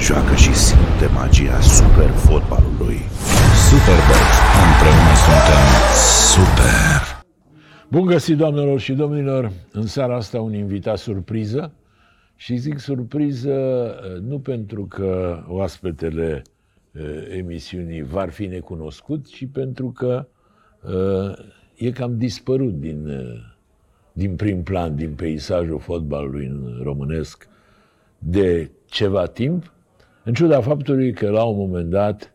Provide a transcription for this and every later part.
joacă și simte magia super fotbalului. Superbet, împreună suntem super! Bun găsit, doamnelor și domnilor! În seara asta un invitat surpriză. Și zic surpriză nu pentru că oaspetele emisiunii va fi necunoscut, ci pentru că e cam dispărut din prim plan, din peisajul fotbalului românesc de ceva timp, în ciuda faptului că la un moment dat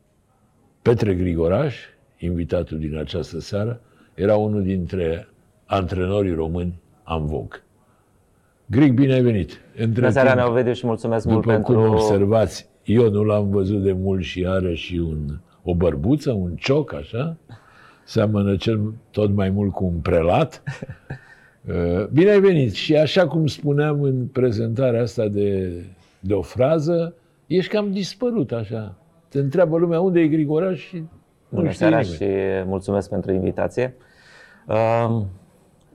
Petre Grigoraș, invitatul din această seară, era unul dintre antrenorii români en vogue. Grig, bine ai venit! Bună seara, Neovidiu, și mulțumesc mult pentru... După cum observați, eu nu l-am văzut de mult și are și o bărbuță, un cioc, așa. Seamănă tot mai mult cu un prelat. Bine ai venit! Și așa cum spuneam în prezentarea asta de o frază, ești cam dispărut, așa. Te întreabă lumea unde e Grigoraș și nu știe nimeni. Și mulțumesc pentru invitație.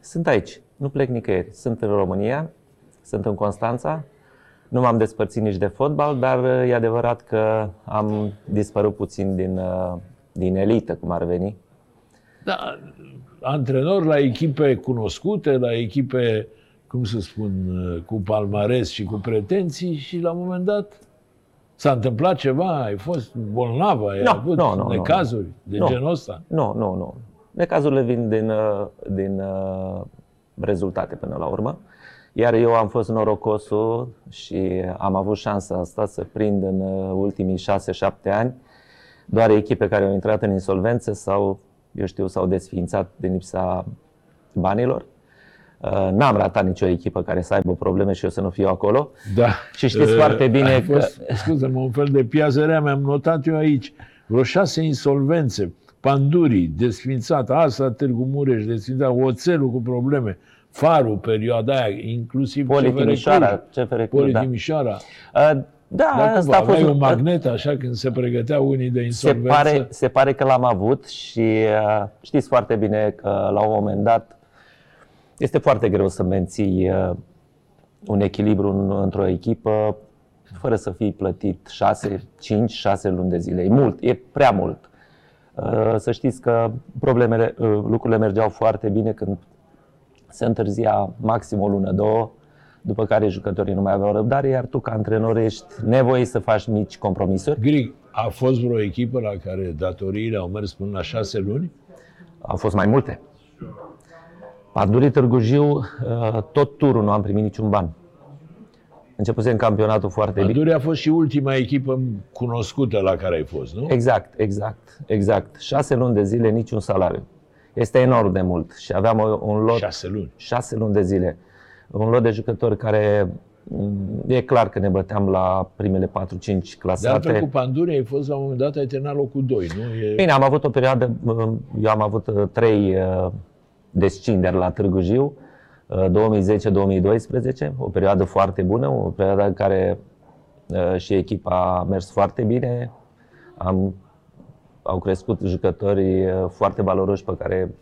Sunt aici. Nu plec nicăieri. Sunt în România, sunt în Constanța, nu m-am despărțit nici de fotbal, dar e adevărat că am dispărut puțin din elită, cum ar veni. Da, antrenor la echipe cunoscute, la echipe, cum să spun, cu palmares și cu pretenții și la un moment dat s-a întâmplat ceva, ai fost bolnavă, ai avut necazuri de genul ăsta? Nu. Necazurile vin din rezultate până la urmă. Iar eu am fost norocosul și am avut șansa asta să prind în ultimii 6-7 ani doar echipe care au intrat în insolvență sau, eu știu, s-au desființat din lipsa banilor. N-am ratat nicio echipă care să aibă probleme și eu să nu fiu acolo. Da. Și știți foarte bine că... Scuze-mă, un fel de piazărea mi-am notat eu aici. Vreo 6 insolvențe. Pandurii, desfințat, asta Târgu Mureș, desfințat, Oțelul cu probleme, Farul, perioada aia, inclusiv Poli Timișoara, CFR Cluj, da, asta a fost un magnet așa când se pregăteau unii de insolvență. Se pare că l-am avut și știți foarte bine că la un moment dat este foarte greu să menții un echilibru într-o echipă fără să fii plătit 5-6 luni de zile. E mult, e prea mult. Să știți că lucrurile mergeau foarte bine când se întârzia maxim o lună, două, după care jucătorii nu mai aveau răbdare, iar tu ca antrenor ești nevoie să faci mici compromisuri. Grig, a fost vreo echipă la care datoriile au mers până la 6 luni? Au fost mai multe. Pandurii Târgu Jiu, tot turul nu am primit niciun ban. Începusem campionatul foarte bine. Pandurii a fost și ultima echipă cunoscută la care ai fost, nu? Exact. 6 luni de zile, niciun salariu. Este enorm de mult și aveam un lot... 6 luni? 6 luni de zile. Un lot de jucători care... E clar că ne băteam la primele 4-5 clasate. Dar cu Pandurii ai fost la un moment dat, ai terminat locul 2, nu? Bine, am avut o perioadă... Eu am avut 3 descinderi la Târgu Jiu. 2010-2012, o perioadă foarte bună, o perioadă în care și echipa a mers foarte bine. Au crescut jucători foarte valoroși pe care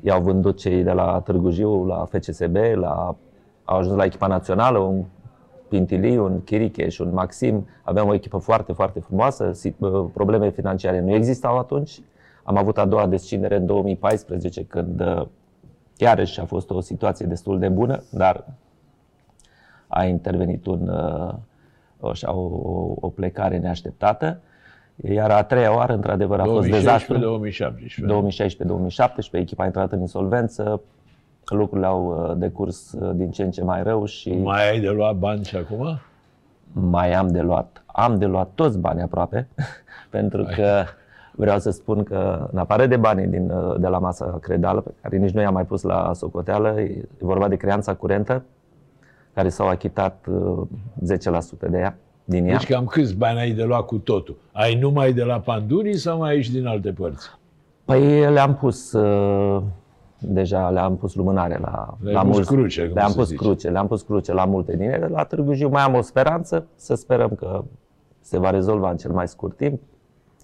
i-au vândut cei de la Târgu Jiu, la FCSB, au ajuns la echipa națională, un Pintilii, un Chiricheș, un Maxim. Aveam o echipă foarte, foarte frumoasă, probleme financiare nu existau atunci. Am avut a doua descindere în 2014, când iarăși a fost o situație destul de bună, dar a intervenit o plecare neașteptată. Iar a treia oară, într-adevăr, a fost dezastru. 2016-2017, echipa a intrat în insolvență, lucrurile au decurs din ce în ce mai rău și... Mai ai de luat bani și acum? Mai am de luat. Am de luat toți banii aproape, pentru că... Vreau să spun că, în afară de banii de la masa credală, pe care nici nu i-am mai pus la socoteală, e vorba de creanța curentă, care s-au achitat 10% de ea, din ea. Deci cam câți bani ai de luat cu totul? Ai numai de la Pandurii sau mai ai și din alte părți? Păi le-am pus deja, le-am pus lumânare la mulți. Le-am pus cruce la multe din ele. La Târgu Jiu mai am o speranță, să sperăm că se va rezolva în cel mai scurt timp.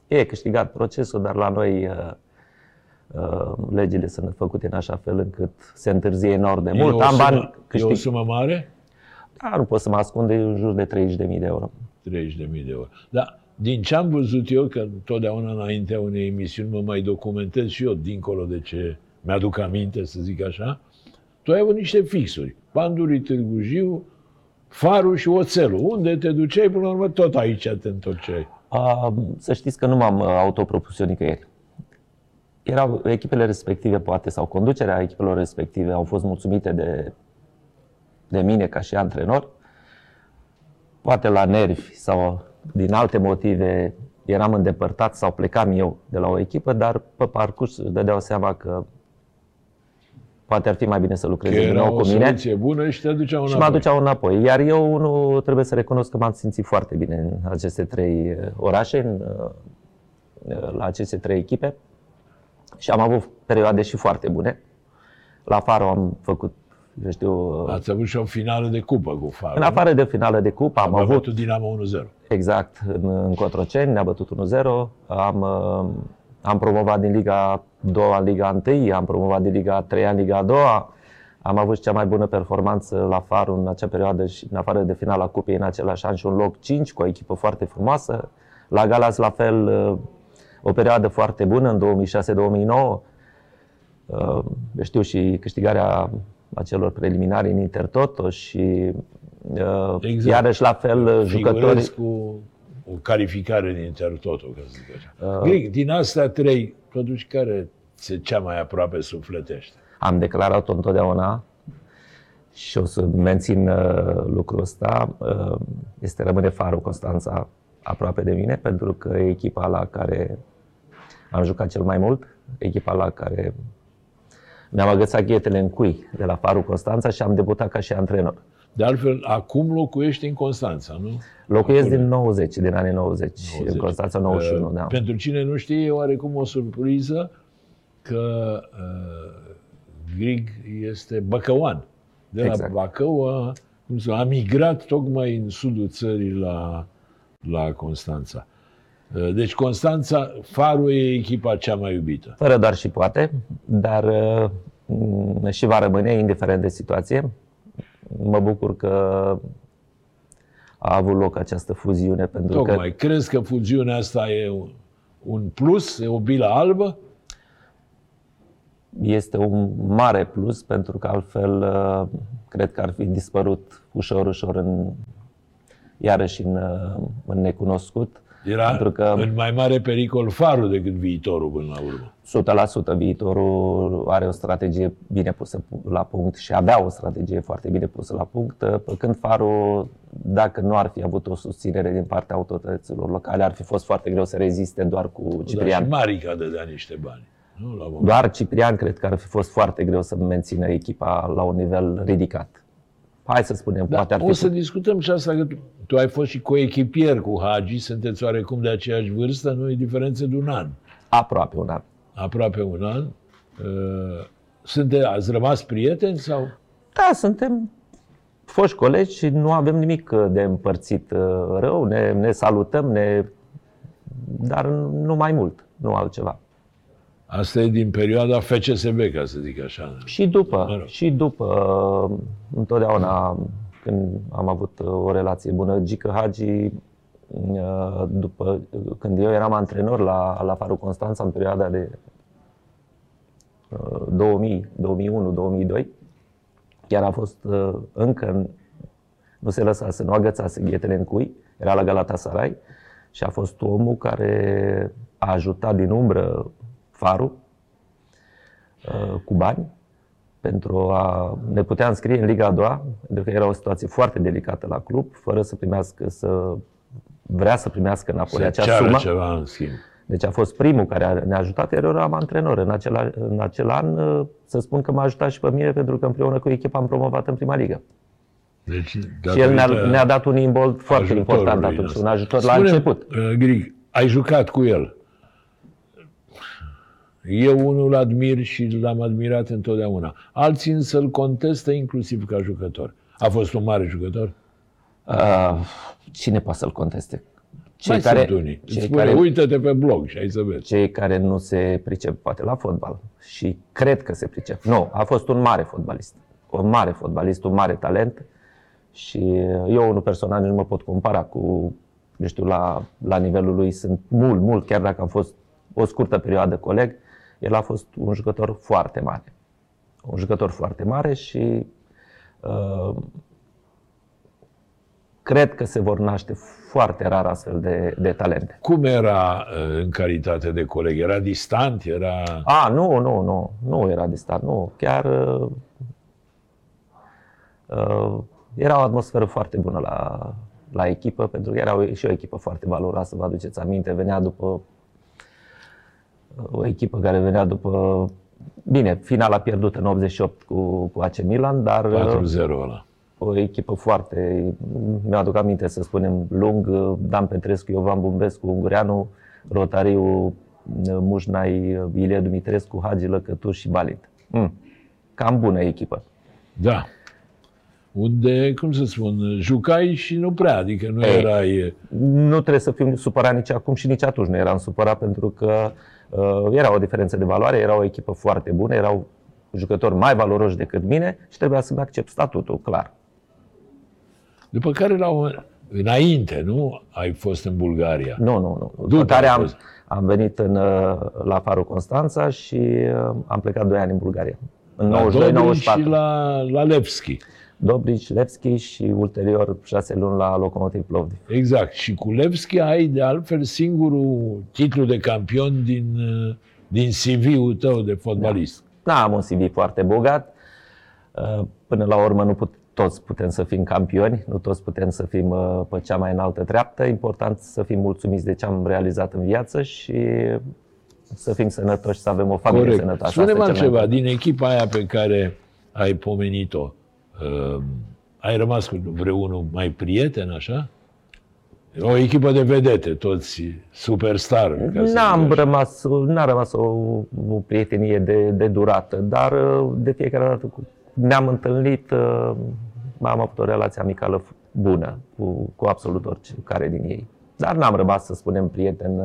E câștigat procesul, dar la noi legile sunt făcute în așa fel încât se întârzie enorm de mult. E o sumă mare? Dar nu pot să mă ascund de în jur de 30.000 de euro. 30.000 de euro. Da. Din ce am văzut eu, că totdeauna înaintea unei emisiuni mă mai documentez și eu, dincolo de ce mi-aduc aminte, să zic așa, tu ai avut niște fixuri. Pandurii, Târgu Jiu, Farul și Oțelul. Unde te duceai, până la urmă, tot aici te întorceai. Să știți că nu m-am autopropus eu nicăieri. Erau echipele respective, poate, sau conducerea echipelor respective au fost mulțumite de mine ca și antrenor. Poate la nervi sau din alte motive eram îndepărtat sau plecam eu de la o echipă, dar pe parcurs își dădeau seama că poate ar fi mai bine să lucrez din nou cu mine. Că era o bună și te aduceau înapoi. Și mă aduceau înapoi. Iar eu, unul, trebuie să recunosc că m-am simțit foarte bine în aceste trei orașe, la aceste trei echipe. Și am avut perioade și foarte bune. La Faro am făcut, eu știu... Ați avut și o finală de cupă cu Faro. În afară de finală de cupă am avut... bătut Dinamo 1-0. Exact, în Cotroceni ne-a bătut 1-0. Am promovat din Liga 2 în Liga 1, am promovat din Liga 3 în Liga 2. Am avut cea mai bună performanță la Farul în acea perioadă și în afară de finala cupei în același an și un loc 5 cu o echipă foarte frumoasă. La Galați la fel, o perioadă foarte bună în 2006-2009. Știu și câștigarea acelor preliminari în Intertoto și exact. Iarăși la fel jucători cu o calificare din Intertoto, ca să zic așa. Grig, din astea trei, totuși, care ți-e cea mai aproape sufletește? Am declarat-o întotdeauna și o să mențin lucrul ăsta. Este rămâne Farul Constanța aproape de mine, pentru că e echipa la care am jucat cel mai mult, echipa la care mi-am agățat ghetele în cui de la Farul Constanța și am debutat ca și antrenor. De altfel, acum locuiești în Constanța, nu? Locuiesc acum... din anii 90. În Constanța 91, da. Pentru cine nu știe, oarecum o surpriză că Grig este băcăuan. De la exact. Bacău a migrat tocmai în sudul țării la Constanța. Deci Constanța, Farul e echipa cea mai iubită. Fără doar și poate, dar și va rămâne, indiferent de situație. Mă bucur că a avut loc această fuziune. Pentru tocmai, că... crezi că fuziunea asta e un plus, e o bilă albă? Este un mare plus, pentru că altfel cred că ar fi dispărut ușor, ușor iarăși în necunoscut. Era pentru că în mai mare pericol Farul decât viitorul până la urmă. 100% viitorul are o strategie bine pusă la punct și avea o strategie foarte bine pusă la punct, pe când Farul, dacă nu ar fi avut o susținere din partea autorităților locale, ar fi fost foarte greu să reziste doar cu Ciprian. Dar și Marica dădea niște bani. Nu, la doar Ciprian cred că ar fi fost foarte greu să mențină echipa la un nivel ridicat. Hai să spunem, da, poate ar fi... O să discutăm și asta, că tu ai fost și coechipier cu Hagi, sunteți oarecum de aceeași vârstă, nu? E diferență de un an. Aproape un an. Aproape un an. Ați rămas prieteni sau? Da, suntem foști colegi și nu avem nimic de împărțit rău, ne salutăm, dar nu mai mult, nu altceva. Asta e din perioada FCSB, ca să zic așa. Și după, întotdeauna când am avut o relație bună, Gică Hagi, după, când eu eram antrenor la Farul Constanța, în perioada de 2000, 2001, 2002, chiar a fost încă, nu se lăsase, nu agățase ghetele în cui, era la Galatasaray și a fost omul care a ajutat din umbră Farul cu bani pentru a ne putea înscrie în Liga a doua, pentru că era o situație foarte delicată la club, fără să primească, să vrea să primească înapoi acea sumă. Ceva în schimb. Deci a fost primul care ne-a ajutat, iar eu eram antrenor. În acel an, să spun că m-a ajutat și pe mine, pentru că împreună cu echipa am promovat în prima ligă. Deci, și el ne-a dat un imbold foarte important atunci, un ajutor. Spune-mi, la început. Grig, ai jucat cu el. Eu unul admir și l-am admirat întotdeauna. Alții însă îl contestă inclusiv ca jucător. A fost un mare jucător? Cine poate să-l conteste? Uită-te pe blog și ai să vezi. Cei care nu se pricep poate la fotbal și cred că se pricep. Nu, a fost un mare fotbalist. Un mare talent Și eu, unul personal, nu mă pot compara cu, nu știu, la nivelul lui. Sunt mult, chiar dacă am fost o scurtă perioadă coleg, el a fost un jucător foarte mare. Un jucător foarte mare și cred că se vor naște foarte rar astfel de talente. Cum era în calitate de coleg? Era distant? Era... Nu. Nu era distant, nu. Chiar era o atmosferă foarte bună la echipă, pentru că era și o echipă foarte valoroasă, vă aduceți aminte. Venea după o echipă care venea după... Bine, finala pierdută în 88 cu AC Milan, dar... 4-0 ăla. O echipă foarte, mi-aduc aminte, să spunem, Lung, Dan Petrescu, Iovan Bumbescu, Ungureanu, Rotariu, Mușnai, Ilie Dumitrescu, Hagi, Lăcătuș și Balint. Cam bună echipă. Da. Unde, cum să spun, jucai și nu prea, adică nu erai... Nu trebuie să fim supărat nici acum și nici atunci nu eram supărat, pentru că era o diferență de valoare, era o echipă foarte bună, erau jucători mai valoroși decât mine și trebuia să-mi accept statutul, clar. După care, înainte, nu? Ai fost în Bulgaria. Nu. După care am venit la Farul Constanța și am plecat 2 ani în Bulgaria. În la 92, Dobrich 94. Și la Levski. Dobrich, Levski și ulterior 6 luni la Locomotiv Plovdiv. Exact. Și cu Levski ai, de altfel, singurul titlu de campion din CV-ul tău de fotbalist. Da, am un CV foarte bogat. Până la urmă, toți putem să fim campioni, nu toți putem să fim pe cea mai înaltă treaptă. Important să fim mulțumiți de ce am realizat în viață și să fim sănătoși, să avem o familie sănătoasă. Spune-mi altceva, din echipa aia pe care ai pomenit-o, ai rămas cu vreunul mai prieten, așa? O echipă de vedete, toți superstar. N-a rămas o prietenie de durată, dar de fiecare dată ne-am întâlnit, am avut o relație amicală bună cu absolut oricare din ei. Dar n-am rămas, să spunem, prieten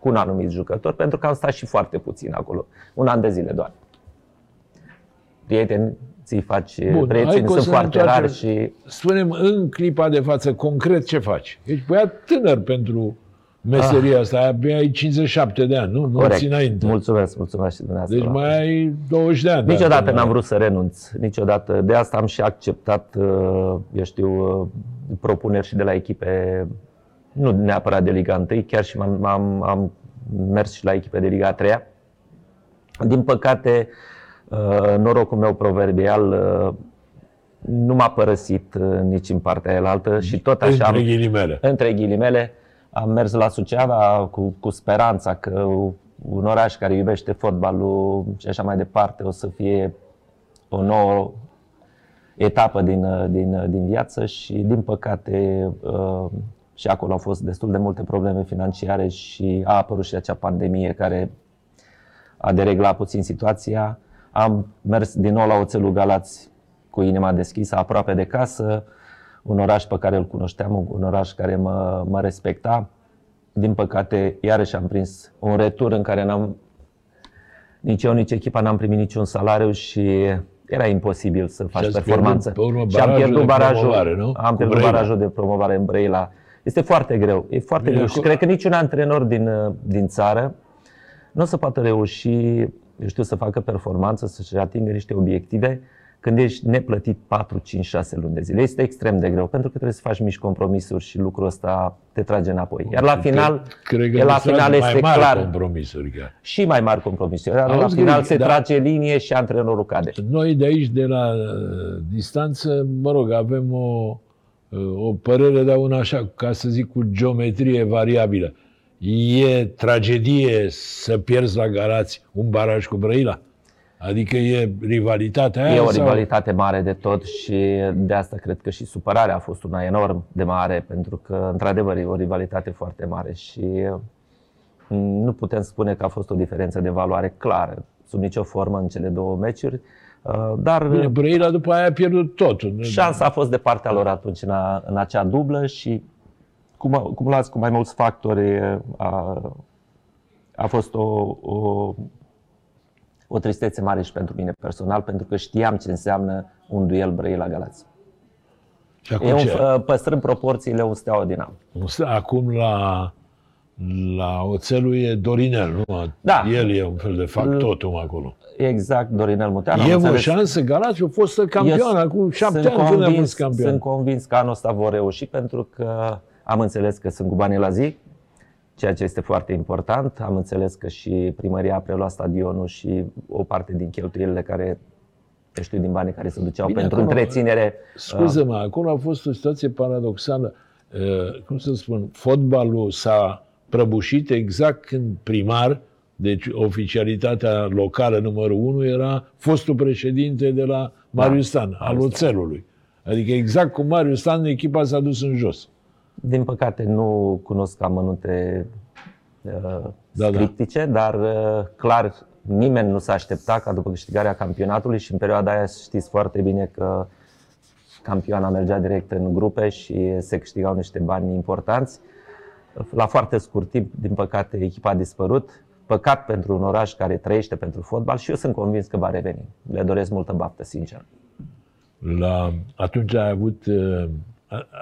cu un anumit jucător, pentru că am stat și foarte puțin acolo, 1 an de zile doar. Prieteni ți-i faci, prieteni sunt foarte rari și... Spune-mi, în clipa de față, concret, ce faci? Ești băiat tânăr pentru meseria asta, abia ai 57 de ani, nu? Corect. Mulțumesc și dumneavoastră. Deci mai ai 20 de ani. Niciodată n-am vrut să renunț, niciodată. De asta am și acceptat, propuneri și de la echipe, nu neapărat de Liga 1, chiar și am mers și la echipe de Liga 3. Din păcate, norocul meu proverbial nu m-a părăsit nici în partea elaltă și tot așa, între ghilimele, am mers la Suceava cu speranța că un oraș care iubește fotbalul și așa mai departe o să fie o nouă etapă din viață și, din păcate, și acolo au fost destul de multe probleme financiare și a apărut și acea pandemie care a dereglat puțin situația. Am mers din nou la Oțelul Galați cu inima deschisă, aproape de casă, un oraș pe care îl cunoșteam, un oraș care mă respecta. Din păcate, iarăși am prins un retur în care nici eu, nici echipa n-am primit niciun salariu și era imposibil să faci performanță. Și am pierdut barajul de promovare în Brăila. Este foarte greu, și cred că niciun antrenor din țară nu o să poată reuși, să facă performanță, să-și atingă niște obiective când ești neplătit 4, 5, 6 luni de zile. Este extrem de greu, pentru că trebuie să faci mici compromisuri și lucrul ăsta te trage înapoi. Iar la final, este mai clar, compromisuri, și mai mari compromisuri. Iar la final se trage linie și antrenorul cade. Noi de aici, de la distanță, avem o părere, dar una așa, ca să zic, cu geometrie variabilă. E tragedie să pierzi la Galați un baraj cu Brăila? Adică e rivalitatea aia? E o rivalitate mare de tot și de asta cred că și supărarea a fost una enorm de mare, pentru că, într-adevăr, e o rivalitate foarte mare și nu putem spune că a fost o diferență de valoare clară, sub nicio formă, în cele două meciuri. Dar bine, Brăila după aia a pierdut totul. Șansa a fost de partea lor atunci în acea dublă și cumulați cu mai mulți factori, a fost o tristețe mare și pentru mine personal, pentru că știam ce înseamnă un duel Brăila-Galați. Eu păstrând proporțiile un Steaua Dinamo. Acum la Oțelul e Dorinel, nu? Da. El e un fel de fac totum acolo. Exact, Dorinel Muteanu. E o șansă, Galați, a fost campioan acum 7 ani când a fost campion. Sunt convins că anul ăsta vor reuși, pentru că am înțeles că sunt cu banii la zi, ceea ce este foarte important. Am înțeles că și primăria a preluat stadionul și o parte din cheltuielile care știu din banii care se duceau pentru întreținere. Scuze-mă, acolo a fost o situație paradoxală. Cum să spun, fotbalul s-a prăbușit exact când primar, deci oficialitatea locală numărul 1 era fostul președinte de la Marius Stan, al Oțelului. Adică exact cu Marius Stan echipa s-a dus în jos. Din păcate nu cunosc amănunte scriptice, dar clar nimeni nu s-a așteptat ca după câștigarea campionatului și în perioada aia știți foarte bine că campioana mergea direct în grupe și se câștigau niște bani importanți. La foarte scurt timp, din păcate, echipa a dispărut. Păcat pentru un oraș care trăiește pentru fotbal și eu sunt convins că va reveni. Le doresc multă baftă, sincer. Atunci ai avut...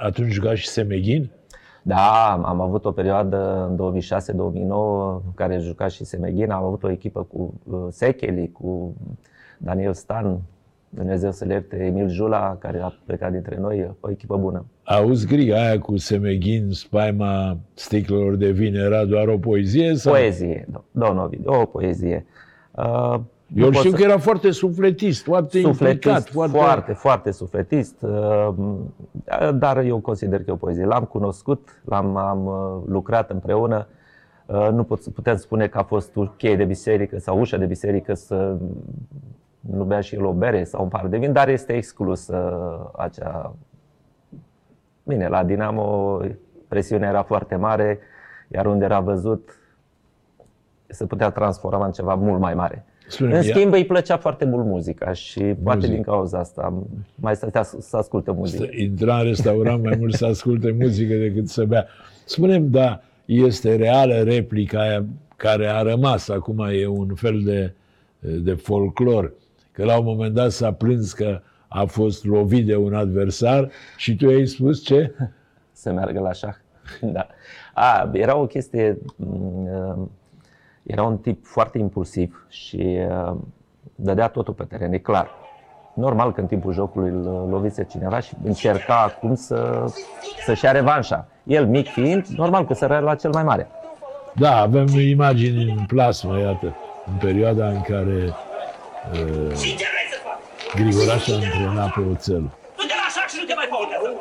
Atunci juca și Semeghin? Da, am avut o perioadă în 2006-2009 în care juca și Semeghin. Am avut o echipă cu Secheli, cu Daniel Stan, Dumnezeu să le ierte, Emil Jula, care a plecat dintre noi, o echipă bună. Auzi, Griga, aia cu Semeghin, spaima sticlelor de vin, era doar o poezie? Sau? Poezie, domnul Ovid, o poezie. Eu știu că era foarte sufletist, foarte implicat. Foarte sufletist, dar eu consider că e o poezie. L-am cunoscut, am lucrat împreună. Nu putem spune că a fost o cheie de biserică sau ușa de biserică să nu bea și el o bere sau un par de vin, dar este exclus acea... Bine, la Dinamo presiunea era foarte mare, iar unde era văzut se putea transforma în ceva mult mai mare. Spune-mi, în schimb, îi plăcea foarte mult muzica și poate din cauza asta mai stătea să asculte muzică. Intra în restaurant mai mult să asculte muzică decât să bea. Spune-mi, da, este reală replica aia care a rămas acum, e un fel de folclor, că la un moment dat s-a plâns că a fost lovit de un adversar și tu i-ai spus ce? Să meargă la șah. Da. Era o chestie... Era un tip foarte impulsiv și dădea totul pe teren, e clar. Normal că în timpul jocului îl lovise cineva și încerca acum să-și ia revanșa. El, mic fiind, normal că sărea la cel mai mare. Da, avem imagini în plasmă, iată, în perioada în care Grigoraș a antrenat pe Oțelul. Du-te la șac și nu te mai faute! Du-te la...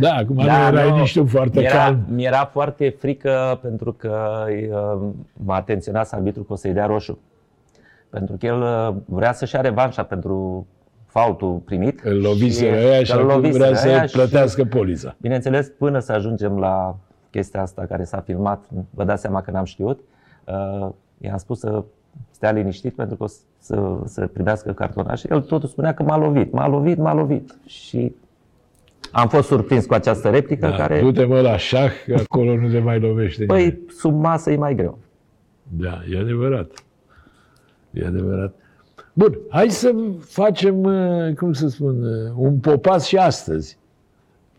Da, acum erai nici tu foarte calm. Mi-era foarte frică pentru că m-a atenționat arbitru că o să-i dea roșu. Pentru că el vrea să-și ia revanșa pentru faultul primit. Îl lovise ăia și acum vrea să plătească polița. Bineînțeles, până să ajungem la chestia asta care s-a filmat, vă dați seama că n-am știut, i-am spus să stea liniștit pentru că o să primească cartonaș. El totuși spunea că m-a lovit. Și am fost surprins cu această replică care... Du-te mă la șah, că acolo nu te mai lovește nimeni. Păi, sub masă e mai greu. Da, e adevărat. Bun, hai să facem, cum să spun, un popas și astăzi.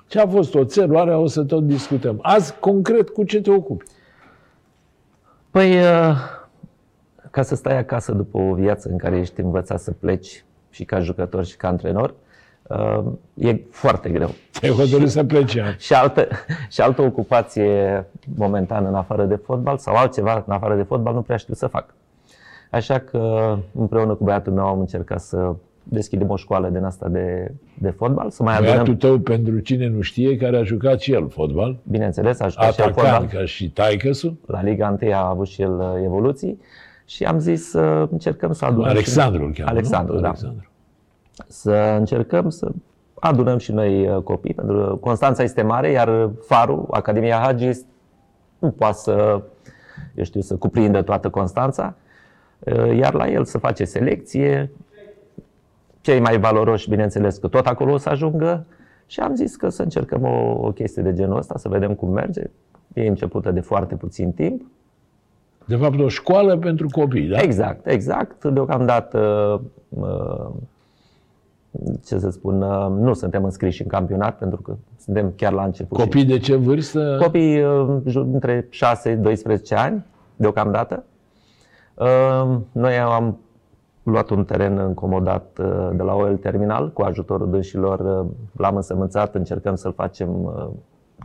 Ce a fost Oțelul, alea o să tot discutăm. Azi, concret, cu ce te ocupi? Păi, ca să stai acasă după o viață în care ești învățat să pleci și ca jucător și ca antrenor, e foarte greu. Te hotărâi să pleci. Și altă ocupație momentan în afară de fotbal sau altceva în afară de fotbal nu prea știu să fac. Așa că împreună cu băiatul meu am încercat să deschidem o școală din asta de fotbal. Să mai adunăm... Băiatul tău, pentru cine nu știe, care a jucat și el fotbal. Bineînțeles, a jucat și el fotbal. Atacan ca și taicăsul. La Liga 1 a avut și el evoluții. Și am zis să încercăm să adunăm... Alexandru. Să încercăm să adunăm și noi copii, pentru că Constanța este mare, iar Farul, Academia Hagi, nu poate să, să cuprindă toată Constanța, iar la el să face selecție, cei mai valoroși, bineînțeles, că tot acolo o să ajungă, și am zis că să încercăm o chestie de genul ăsta, să vedem cum merge. e începută de foarte puțin timp. De fapt, o școală pentru copii, da? Exact, exact. Deocamdată, ce să spun, nu suntem înscriși în campionat, pentru că suntem chiar la început. Copii de ce vârstă? Copii între 6-12 ani, deocamdată. Noi am luat un teren încomodat de la Oil Terminal, cu ajutorul dânșilor l-am însămânțat, încercăm să-l facem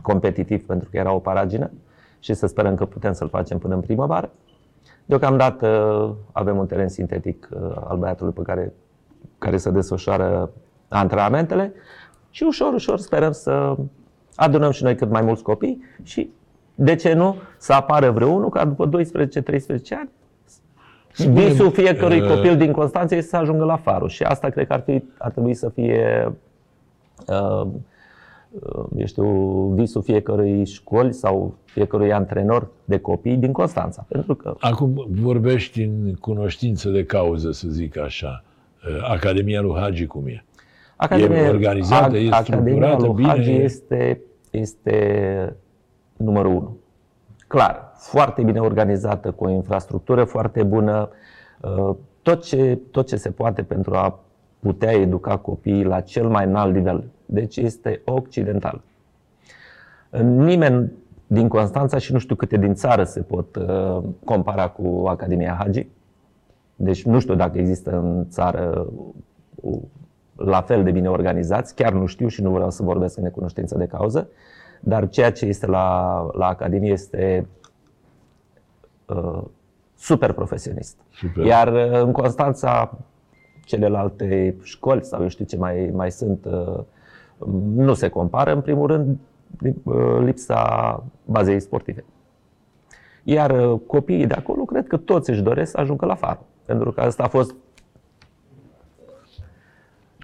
competitiv, pentru că era o paragină și să sperăm că putem să-l facem până în primăvară. Deocamdată avem un teren sintetic al băiatului pe care se desfășoară antrenamentele și ușor, ușor sperăm să adunăm și noi cât mai mulți copii și, de ce nu, să apară vreunul ca după 12-13 ani visul fiecărui copil din Constanța este să ajungă la Farul și asta cred că ar trebui să fie visul fiecărui școli sau fiecărui antrenor de copii din Constanța. Pentru că... Acum vorbești în cunoștință de cauză, să zic așa. Academia lui Hagi cum e? E organizată, e structurată, bine? Academia lui Hagi este numărul 1. Clar, foarte bine organizată, cu o infrastructură foarte bună, tot ce se poate pentru a putea educa copiii la cel mai înalt nivel. Deci este occidental. Nimeni din Constanța și nu știu câte din țară se pot compara cu Academia Hagi. Deci nu știu dacă există în țară la fel de bine organizați, chiar nu știu și nu vreau să vorbesc în necunoștință de cauză, dar ceea ce este la Academie este super profesionist. Super. Iar în Constanța, celelalte școli sau eu știu ce mai sunt, nu se compară, în primul rând, lipsa bazei sportive. Iar copiii de acolo, cred că toți își doresc să ajungă la Farul. Pentru că asta a fost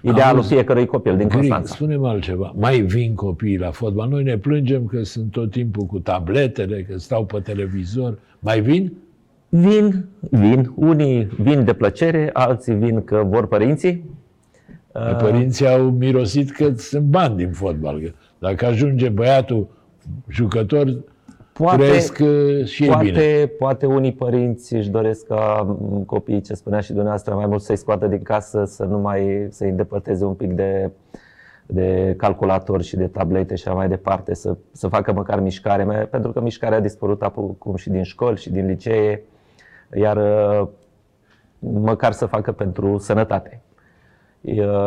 idealul fiecărui copil din Constanța. Spune-mi altceva. Mai vin copiii la fotbal? Noi ne plângem că sunt tot timpul cu tabletele, că stau pe televizor. Mai vin? Vin. Unii vin de plăcere, alții vin că vor părinții. Părinții au mirosit că sunt bani din fotbal. Dacă ajunge băiatul jucător, Poate unii părinți își doresc ca copiii, ce spunea și dumneavoastră, mai mult să-i scoată din casă, să-i îndepărteze un pic de calculator și de tablete și așa mai departe, să facă măcar mișcare, pentru că mișcarea a dispărut acum și din școli și din licee, iar măcar să facă pentru sănătate.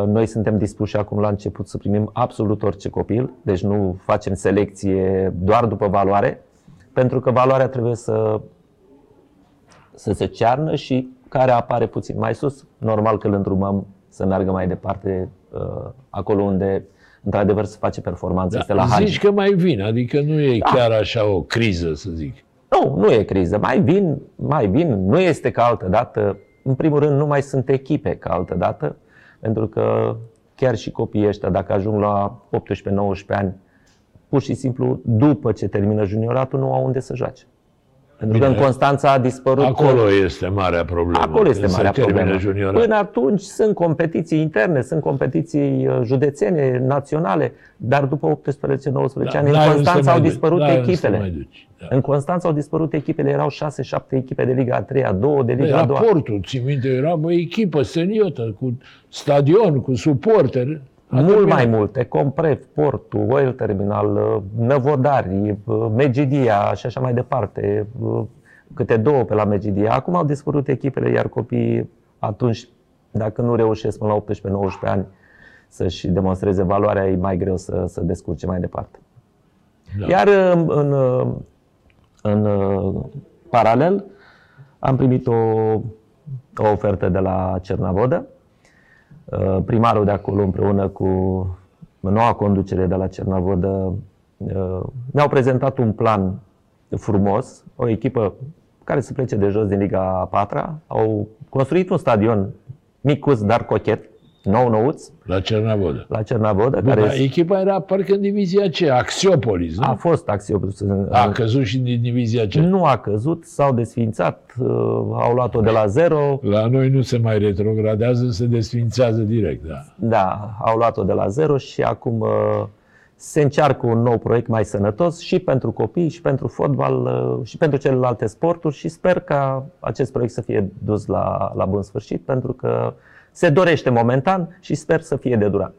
Noi suntem dispuși acum la început să primim absolut orice copil, deci nu facem selecție doar după valoare, pentru că valoarea trebuie să se cearnă și care apare puțin mai sus, normal că îl îndrumăm să meargă mai departe acolo unde într-adevăr se face performanță. Este la Hagi. Zici că mai vin, adică nu e chiar așa o criză, să zic. Nu e criză, mai vin, nu este ca altă dată. În primul rând nu mai sunt echipe ca altă dată, pentru că chiar și copiii ăștia, dacă ajung la 18-19 ani, pur și simplu, după ce termină junioratul, nu au unde să joace. Pentru că în Constanța a dispărut... Acolo este marea problemă. Până atunci sunt competiții interne, sunt competiții județene, naționale, dar după 18-19 ani în Constanța au dispărut echipele. În Constanța au dispărut echipele, erau 6-7 echipe de Liga 3-a, 2 de Liga 2-a. Raportul, țin minte, era o echipă seniotă, cu stadion, cu suporteri. Mult mai multe, Comprev, Portul, Oil Terminal, Năvodari, Megidia și așa mai departe, câte două pe la Megidia. Acum au dispărut echipele, iar copiii atunci, dacă nu reușesc până la 18-19 ani să-și demonstreze valoarea, e mai greu să descurce mai departe. Da. Iar în paralel am primit o ofertă de la Cernavodă. Primarul de acolo împreună cu noua conducere de la Cernavodă mi-au prezentat un plan frumos, o echipă care se plece de jos din Liga 4-a. Au construit un stadion micuț, dar cochet, nou-nouț. La Cernavodă. Bun, care echipa era parcă în divizia C, Axiopolis, nu? A fost Axiopolis. A căzut și din divizia C? Nu a căzut, s-au desfințat, au luat-o de la zero. La noi nu se mai retrogradează, se desfințează direct, da. Da, au luat-o de la zero și acum se încearcă un nou proiect mai sănătos și pentru copii, și pentru fotbal, și pentru celelalte sporturi și sper ca acest proiect să fie dus la bun sfârșit, pentru că se dorește momentan și sper să fie de durat.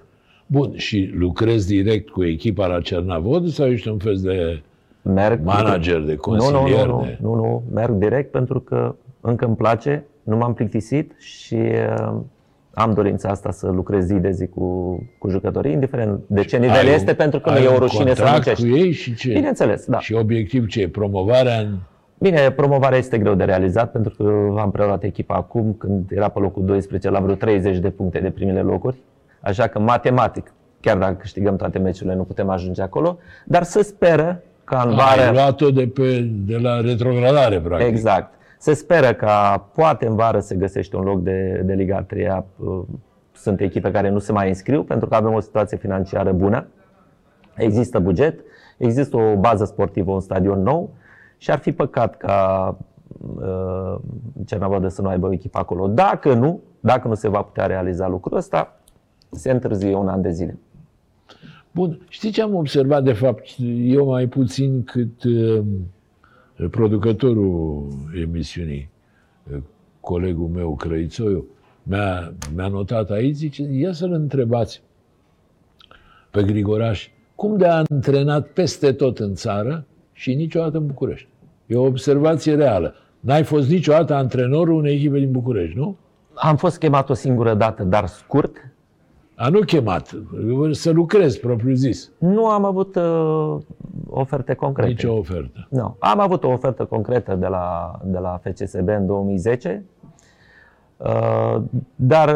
Bun, și lucrezi direct cu echipa la Cernavodă sau ești un fel de manager, de consilier? Nu, merg direct pentru că încă îmi place, nu m-am plictisit și am dorința asta să lucrez zi de zi cu jucătorii, indiferent de ce nivel este, pentru că nu e o rușine să muncești. Cu ei și ce? Bineînțeles, da. Și obiectiv ce? Promovarea în... Bine, promovarea este greu de realizat, pentru că am preluat echipa acum, când era pe locul 12, la vreo 30 de puncte de primele locuri. Așa că, matematic, chiar dacă câștigăm toate meciurile, nu putem ajunge acolo, dar se speră ca în vară... Ai luat-o de la retrogradare, practic. Exact. Se speră ca poate în vară se găsește un loc de Liga 3-a. Sunt echipe care nu se mai înscriu pentru că avem o situație financiară bună. Există buget, există o bază sportivă, un stadion nou și ar fi păcat ca Cernavodă să nu aibă o echipă acolo. Dacă nu se va putea realiza lucrul ăsta, se întârzie un an de zile. Bun, știi ce am observat de fapt? Eu mai puțin cât... producătorul emisiunii, colegul meu, Crăițoiu, mi-a notat aici, zice, ia să-l întrebați pe Grigoraș, cum de a antrenat peste tot în țară și niciodată în București? E o observație reală. N-ai fost niciodată antrenorul unei echipe din București, nu? Am fost chemat o singură dată, dar scurt. Nu chemat, să lucrez, propriu zis. Nu am avut oferte concrete. Nici o ofertă. Nu. Am avut o ofertă concretă de la FCSB în 2010, dar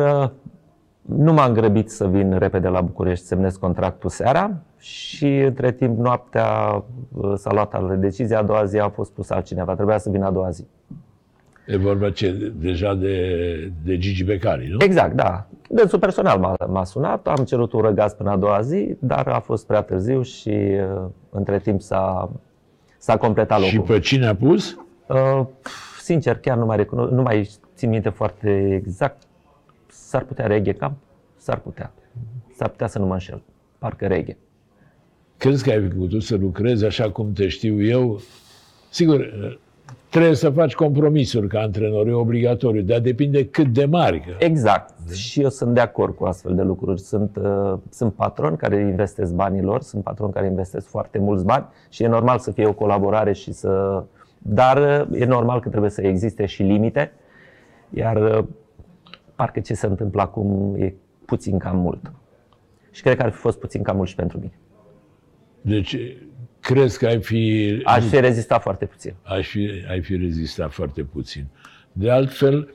nu m-am grăbit să vin repede la București, semnez contractul seara și între timp noaptea s-a luat altă decizie, a doua zi a fost pus altcineva, trebuia să vin a doua zi. E vorba deja de Gigi Becali, nu? Exact, da. Dânsul personal m-a sunat, am cerut un răgaz până a doua zi, dar a fost prea târziu și între timp s-a completat locul. Și pe cine a pus? Sincer, chiar nu mai țin minte foarte exact. S-ar putea Reghe Camp? S-ar putea să nu mă înșel. Parcă Reghe. Crezi că ai putut să lucrezi așa cum te știu eu? Sigur... Trebuie să faci compromisuri ca antrenor, e obligatoriu, dar depinde cât de mari. Exact. De? Și eu sunt de acord cu astfel de lucruri. Sunt patroni care investesc banii lor, sunt patroni care investesc foarte mulți bani și e normal să fie o colaborare și să... Dar e normal că trebuie să existe și limite, iar parcă ce se întâmplă acum e puțin cam mult. Și cred că ar fi fost puțin cam mult și pentru mine. Deci... Crezi că ai fi... Aș fi rezistat foarte puțin. Ai fi rezistat foarte puțin. De altfel,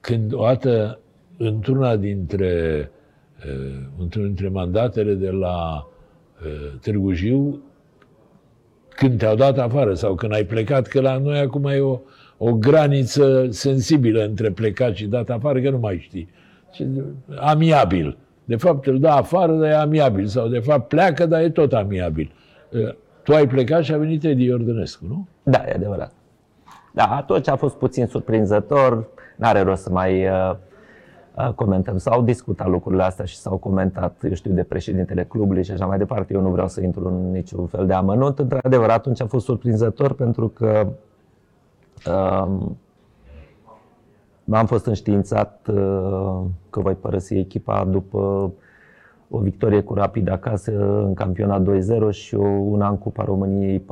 când o dată, într-unul dintre mandatele de la Târgu Jiu, când te-au dat afară sau când ai plecat, că la noi acum e o graniță sensibilă între plecat și dat afară, că nu mai știi. Amiabil. De fapt, îl dă afară, dar e amiabil. Sau, de fapt, pleacă, dar e tot amiabil. Tu ai plecat și a venit Edi Iordănescu, nu? Da, e adevărat. Da, atunci a fost puțin surprinzător, n-are rost să mai comentăm. S-au discutat lucrurile astea și s-au comentat, eu știu, de președintele clubului și așa mai departe. Eu nu vreau să intru în niciun fel de amănunt. Într-adevăr, atunci a fost surprinzător pentru că am fost înștiințat că voi părăsi echipa după o victorie cu Rapid acasă în campionat 2-0 și una în Cupa României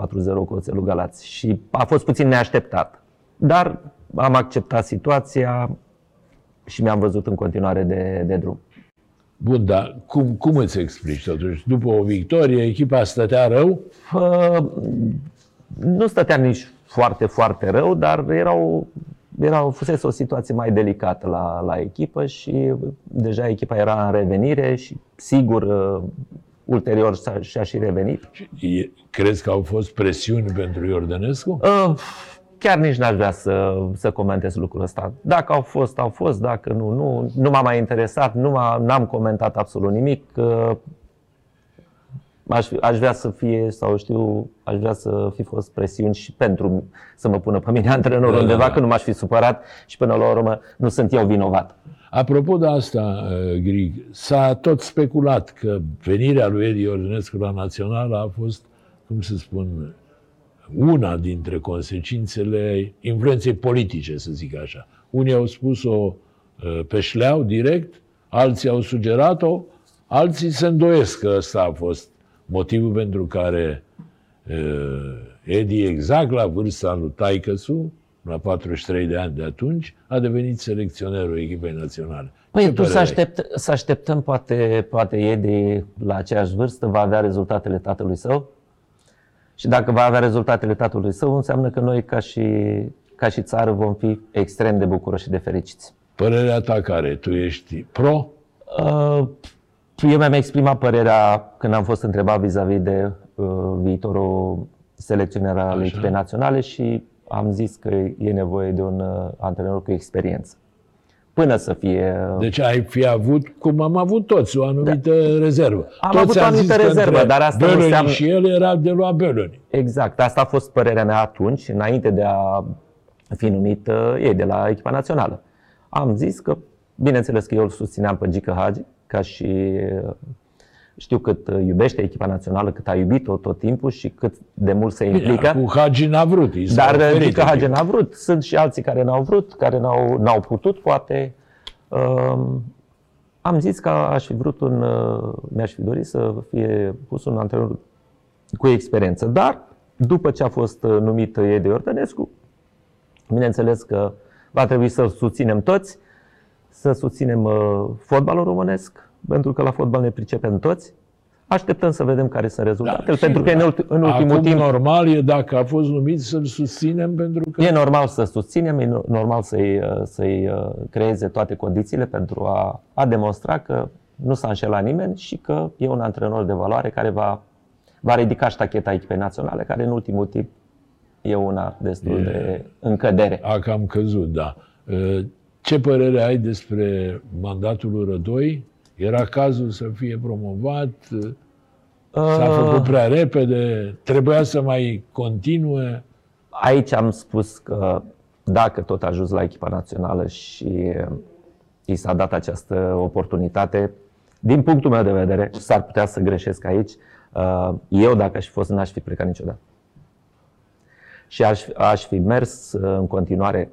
4-0 cu Oțelul Galați. Și a fost puțin neașteptat. Dar am acceptat situația și mi-am văzut în continuare de drum. Bun, dar cum îți explici totuși? După o victorie, echipa stătea rău? Nu stătea nici foarte, foarte rău, dar fusese o situație mai delicată la echipă și deja echipa era în revenire și sigur ulterior și-a și revenit. Crezi că au fost presiuni pentru Iordănescu? Chiar nici n-aș vrea să comentez lucrul ăsta. Dacă au fost, au fost, dacă nu m-a mai interesat, n-am comentat absolut nimic. Aș vrea să fie, sau știu, aș vrea să fi fost presiuni și pentru să mă pună pe mine antrenor undeva, că nu m-aș fi supărat și până la urmă nu sunt eu vinovat. Apropo de asta, Grig, s-a tot speculat că venirea lui Edi Iordănescu la Națională a fost, cum să spun, una dintre consecințele influenței politice, să zic așa. Unii au spus-o pe șleau, direct, alții au sugerat-o, alții se îndoiesc că ăsta a fost motivul pentru care Edi, exact la vârsta lui taică-su, la 43 de ani de atunci, a devenit selecționerul echipei naționale. Păi tu să așteptăm, poate Edi la aceeași vârstă va avea rezultatele tatălui său? Și dacă va avea rezultatele tatălui său, înseamnă că noi, ca și țară, vom fi extrem de bucuroși și de fericiți. Părerea ta care? Tu ești pro? Eu mi-am exprimat părerea când am fost întrebat vis-a-vis de viitorul selecționer al echipei naționale și am zis că e nevoie de un antrenor cu experiență. Până să fie... Deci ai fi avut, cum am avut toți, o anumită rezervă. Am avut o anumită rezervă, dar asta nu înseamnă... și el era de luat Bölöni. Exact, asta a fost părerea mea atunci, înainte de a fi numit ei de la echipa națională. Am zis că, bineînțeles că eu îl susțineam pe Gică Hagi, ca și știu cât iubește echipa națională, cât a iubit-o tot timpul și cât de mult se implică. Cu Hagi n-a vrut. Dar Gică Hagi n-a vrut. Sunt și alții care n-au vrut, care n-au putut, poate. Am zis că aș fi vrut mi-aș fi dorit să fie pus un antrenor cu experiență. Dar, după ce a fost numit Edi Iordănescu, bineînțeles că va trebui să-l susținem toți, să susținem fotbalul românesc, pentru că la fotbal ne pricepem toți. Așteptăm să vedem care sunt rezultatele, pentru că în ultimul timp... normal e, dacă a fost numit, să-l susținem, pentru că... E normal să susținem, e normal să-i creeze toate condițiile pentru a demonstra că nu s-a înșelat nimeni și că e un antrenor de valoare care va ridica ștacheta echipei naționale, care în ultimul timp e una destul de încădere. A cam căzut, da. Ce părere ai despre mandatul lui Rădoi? Era cazul să fie promovat? S-a făcut prea repede? Trebuia să mai continue? Aici am spus că dacă tot a ajuns la echipa națională și i s-a dat această oportunitate, din punctul meu de vedere, s-ar putea să greșesc aici, eu dacă aș fi fost, n-aș fi plecat niciodată. Și aș fi mers în continuare,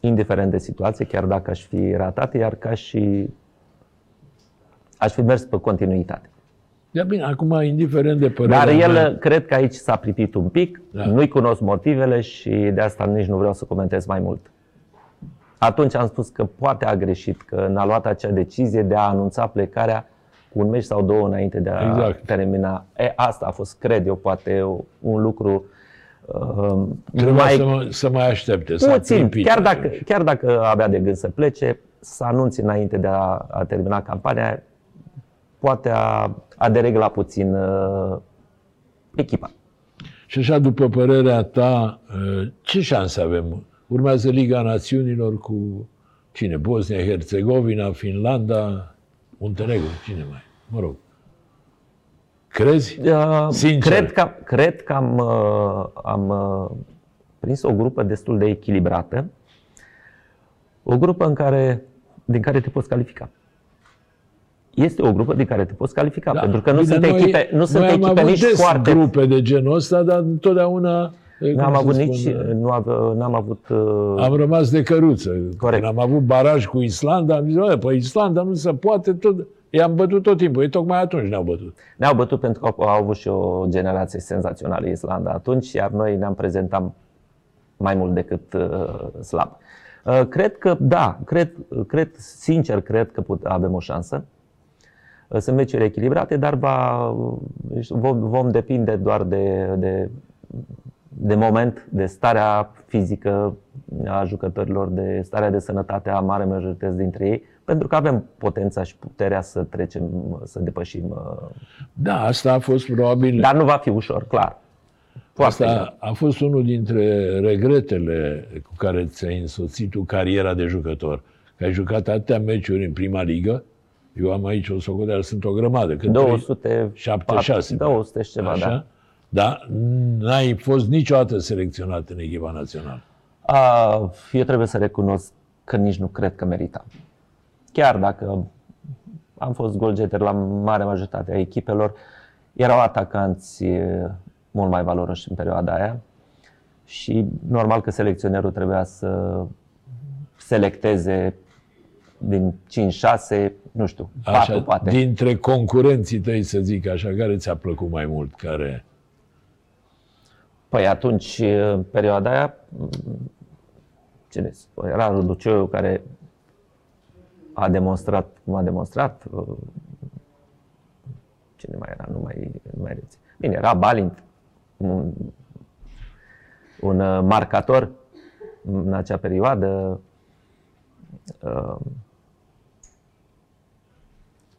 indiferent de situație, chiar dacă aș fi ratat, iar aș fi mers pe continuitate. Da, bine, acum, indiferent de părerea mea... Dar el, cred că aici s-a pripit un pic, nu-i cunosc motivele și de asta nici nu vreau să comentez mai mult. Atunci am spus că poate a greșit, că n-a luat acea decizie de a anunța plecarea cu un meci sau două înainte de a termina. Asta a fost, cred eu, poate un lucru... Să mai aștepte, puțin, chiar dacă avea de gând să plece, să anunți înainte de a termina campania, poate a deregla puțin echipa. Și așa, după părerea ta, ce șanse avem? Urmează Liga Națiunilor cu cine? Bosnia, Herțegovina, Finlanda, Muntenegru, cine mai? Mă rog. Crezi? Sincer. Cred că am prins o grupă destul de echilibrată. O grupă din care te poți califica. Este o grupă din care te poți califica, da, pentru că nu sunt echipe nici foarte grupe de genul ăsta, dar întotdeauna n-am avut. Am rămas de căruță. Corect. Când am avut baraj cu Islanda, am zis, păi Islanda nu se poate tot. I-am bătut tot timpul, ei tocmai atunci ne-au bătut. Ne-au bătut pentru că au avut și o generație senzațională Islanda atunci, iar noi ne-am prezentat mai mult decât slab. Cred că avem o șansă. Sunt meciuri echilibrate, dar vom depinde doar de moment, de starea fizică a jucătorilor, de starea de sănătate a mare majorități dintre ei, pentru că avem potența și puterea să depășim. Da, asta a fost probabil... Dar nu va fi ușor, clar. Asta a fost unul dintre regretele cu care ți-ai însoțit tu cariera de jucător. Că ai jucat atâtea meciuri în prima ligă, Eu am aici o socoteală, sunt o grămadă. 276. 200 și ceva, așa? Da. Dar n-ai fost niciodată selecționat în echipa națională. Eu trebuie să recunosc că nici nu cred că meritam. Chiar dacă am fost goalgetter la mare majoritate a echipelor, erau atacanți mult mai valoroși în perioada aia și normal că selecționerul trebuia să selecteze din 5-6, nu știu, 4 așa, poate. Dintre concurenții tăi, să zic așa, care ți-a plăcut mai mult? Care... Păi atunci, în perioada aia, era Luciu care a demonstrat cum a demonstrat. Cine mai era? Nu mai rețin. Bine, era Balint, un marcator în acea perioadă.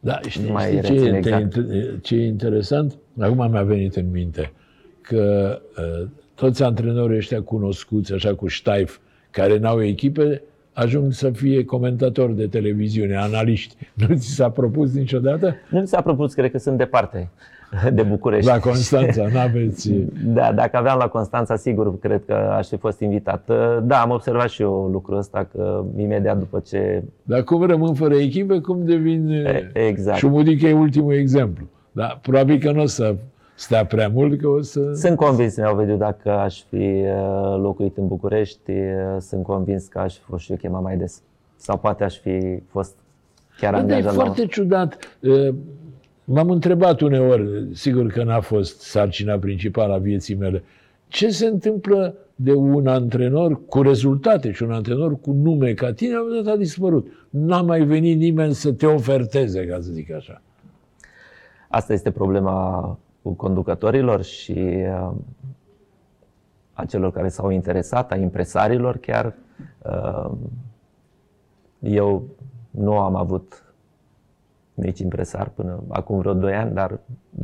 Da, știi ce e interesant? Acum mi-a venit în minte că toți antrenorii ăștia cunoscuți, așa cu ștaif, care n-au echipe, ajung să fie comentatori de televiziune, analiști. Nu ți s-a propus niciodată? Nu mi s-a propus, cred că sunt departe de București. La Constanța, n-aveți... Da, dacă aveam la Constanța, sigur, cred că aș fi fost invitat. Da, am observat și eu lucrul ăsta, că imediat după ce... Dar cum rămân fără echipe, cum devin... Exact. Șumudică e ultimul exemplu. Dar probabil că nu o să stea prea mult, că o să... Sunt convins, Ovidiu, dacă aș fi locuit în București, sunt convins că aș fi fost și eu chemat mai des. Sau poate aș fi fost chiar angajat la... E foarte ciudat... M-am întrebat uneori, sigur că n-a fost sarcina principală a vieții mele, ce se întâmplă de un antrenor cu rezultate și un antrenor cu nume ca tine, la un moment dat a dispărut. N-a mai venit nimeni să te oferteze, ca să zic așa. Asta este problema conducătorilor și a celor care s-au interesat, a impresarilor chiar. Eu nu am avut... nici impresar până acum vreo 2 ani, dar...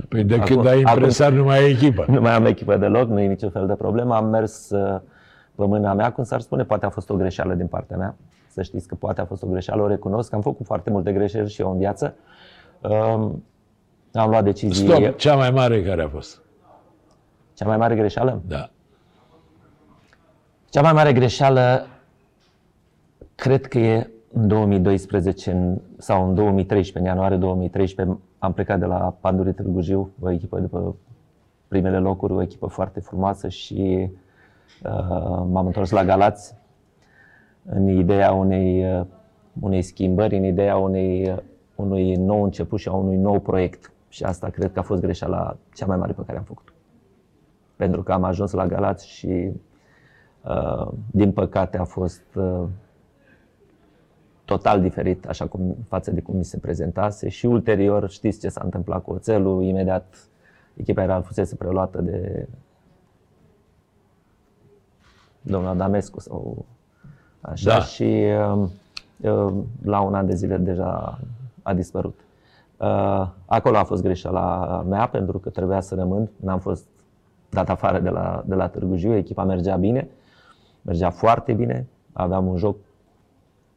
Păi de când ai impresar nu mai ai echipă. Nu mai am echipă deloc, nu e niciun fel de problemă. Am mers pe mâna mea, cum s-ar spune, poate a fost o greșeală din partea mea. Să știți că poate a fost o greșeală, o recunosc. Am făcut foarte multe greșeli și eu în viață. Am luat decizii... Stop! Cea mai mare care a fost? Cea mai mare greșeală? Da. Cea mai mare greșeală, cred că e... În 2012 sau în 2013, în ianuarie 2013, am plecat de la Pandurii Târgu Jiu, o echipă după primele locuri, o echipă foarte frumoasă și m-am întors la Galați în ideea unei schimbări, în ideea unui nou început și a unui nou proiect. Și asta cred că a fost greșeala cea mai mare pe care am făcut-o. Pentru că am ajuns la Galați și din păcate a fost... total diferit, așa cum față de cum mi se prezentase și ulterior știți ce s-a întâmplat cu Oțelul, imediat echipa era fusese preluată de domnul Adamescu sau așa da. Și la un an de zile deja a dispărut. Acolo a fost greșeala mea pentru că trebuia să rămân, n-am fost dat afară de la Târgu Jiu, echipa mergea bine, mergea foarte bine, aveam un joc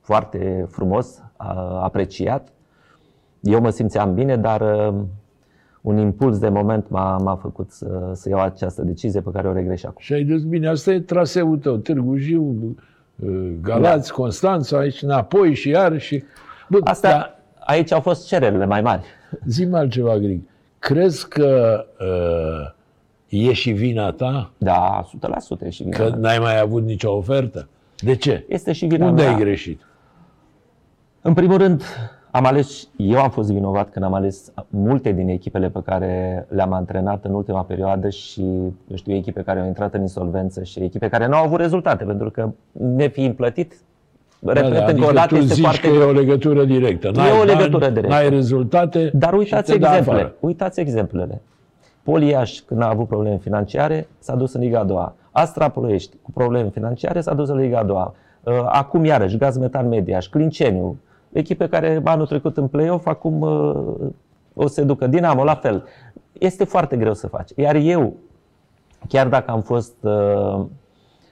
foarte frumos, apreciat. Eu mă simțeam bine, dar un impuls de moment m-a făcut să iau această decizie pe care o regret și acum. Și ai dus bine, asta e traseul tău, Târgu Jiu, Galați, da. Constanța, aici înapoi și iar și... Bun, asta, dar... Aici au fost cererile mai mari. Zi-mi altceva, Grig. Crezi că e și vina ta? Da, 100% e și vina mea. Că n-ai mai avut nicio ofertă? De ce? Este și vina mea. Unde ai greșit? În primul rând, eu am fost vinovat când am ales multe din echipele pe care le-am antrenat în ultima perioadă și, eu știu, echipe care au intrat în insolvență și echipe care nu au avut rezultate, pentru că nefiind plătit, repet, încă o dată, este foarte... Adică tu zici că e o legătură directă. E o legătură directă. N-ai rezultate. Dar uitați exemple. Uitați exemplele. Poli Iași, când a avut probleme financiare, s-a dus în Liga a doua. Astra Ploiești, cu probleme financiare, s-a dus în Liga a doua. Acum iarăși, Gazmetan Mediaș, Clinceniu, echipe care anul trecut în play-off, acum o se ducă. Dinamo, la fel. Este foarte greu să faci. Iar eu, chiar dacă am fost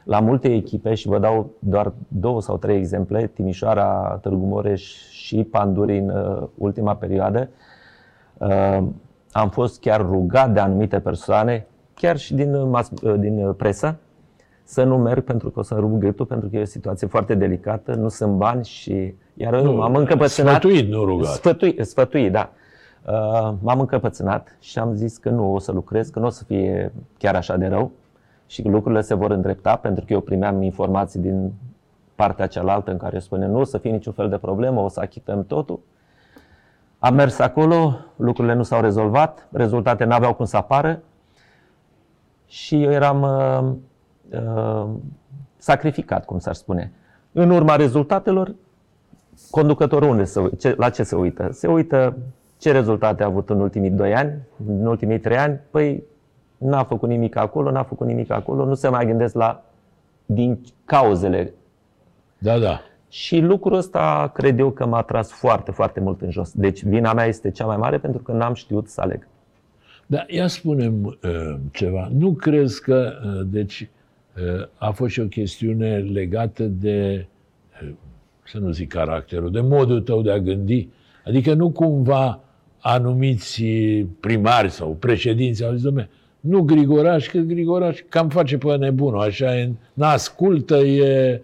La multe echipe, și vă dau doar 2 sau 3 exemple, Timișoara, Târgu Mureș și Pandurii în ultima perioadă, am fost chiar rugat de anumite persoane, chiar și din presă, să nu merg pentru că o să-mi rup gâtul, pentru că e o situație foarte delicată, nu sunt bani și... Iar eu m-am încăpățânat... Sfătuit, nu rugat. Sfătuit, da. M-am încăpățânat și am zis că nu o să lucrez, că nu o să fie chiar așa de rău și că lucrurile se vor îndrepta, pentru că eu primeam informații din partea cealaltă în care spune nu o să fie niciun fel de problemă, o să achităm totul. Am mers acolo, lucrurile nu s-au rezolvat, rezultate n-aveau cum să apară și eu eram sacrificat, cum s-ar spune. În urma rezultatelor, conducătorul la ce se uită? Se uită ce rezultate a avut în ultimii 2 ani, în ultimii 3 ani. Păi n-a făcut nimic acolo, n-a făcut nimic acolo, nu se mai gândesc la din cauzele. Da, da. Și lucrul ăsta cred eu că m-a tras foarte, foarte mult în jos. Deci vina mea este cea mai mare pentru că n-am știut să aleg. Da, ia spune-mi ceva. Nu crezi că deci a fost și o chestiune legată de, să nu zic caracterul, de modul tău de a gândi? Adică nu cumva anumiți primari sau președinți au zis, dom'le, nu Grigoraș, că Grigoraș cam face pe nebunul, așa e, n-ascultă, e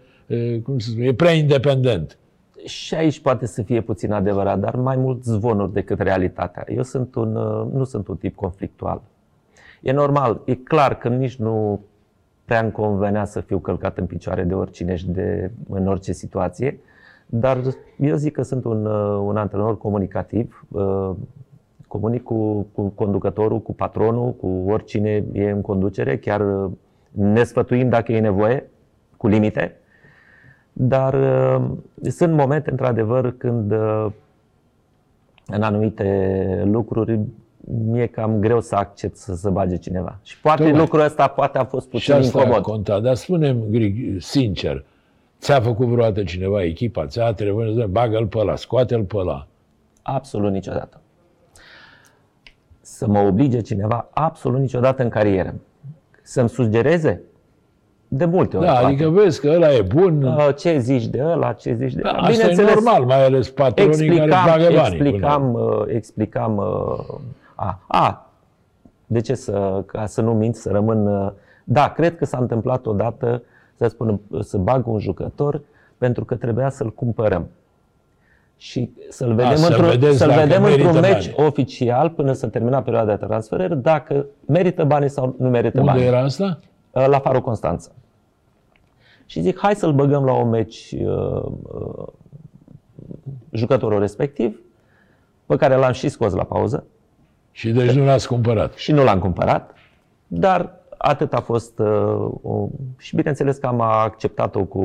prea independent. Și aici poate să fie puțin adevărat, dar mai mult zvonuri decât realitatea. Eu sunt nu sunt un tip conflictual. E normal, e clar că nici nu prea îmi convenea să fiu călcat în picioare de oricine și în orice situație, dar eu zic că sunt un antrenor comunicativ, comunic cu conducătorul, cu patronul, cu oricine e în conducere, chiar ne sfătuim dacă e nevoie, cu limite, dar sunt momente, într-adevăr, când în anumite lucruri mi-e cam greu să accept să se bage cineva. Și poate lucrul ăsta poate a fost puțin incomod. Și asta conta, dar spune-mi, Grig, sincer, ți-a făcut vreodată cineva echipa, ți-a trebuit, bagă-l pe ăla, scoate-l pe ăla? Absolut niciodată. Să mă oblige cineva absolut niciodată în carieră. Să-mi sugereze? De multe ori. Da, adică vezi că ăla e bun. Ce zici de ăla, ce zici de ăla. Asta e normal, mai ales patronii care bagă banii. De ce ca să nu minți, să rămân... Da, cred că s-a întâmplat odată, să bag un jucător pentru că trebuia să-l cumpărăm. Și să-l vedem într-un meci oficial până să termina perioada de transferări, dacă merită banii sau nu merită banii. Unde era asta? La Farul Constanța. Și zic, hai să-l băgăm la un meci jucătorul respectiv, pe care l-am și scos la pauză. Și deci nu l-ați cumpărat. Și nu l-am cumpărat, dar atât a fost. Și bineînțeles că am acceptat-o cu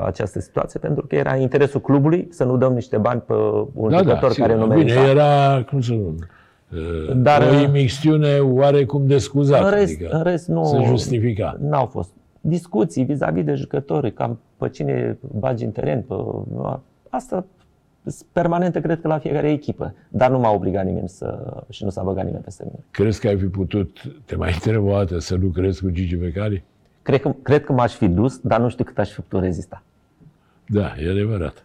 această situație, pentru că era interesul clubului să nu dăm niște bani pe un jucător care nu merita. Bine, era, cum să spun, o imixtiune oarecum de scuzat. În rest nu se justifica. N-au fost discuții vis-a-vis de jucători, cam pe cine bagi în teren. Asta permanentă, cred că la fiecare echipă. Dar nu m-a obligat nimeni și nu s-a băgat nimeni peste mine. Crezi că ai fi putut, te mai întreb o dată, să lucrezi cu Gigi Becali? Cred că m-aș fi dus, dar nu știu cât aș fi putut rezista. Da, e adevărat.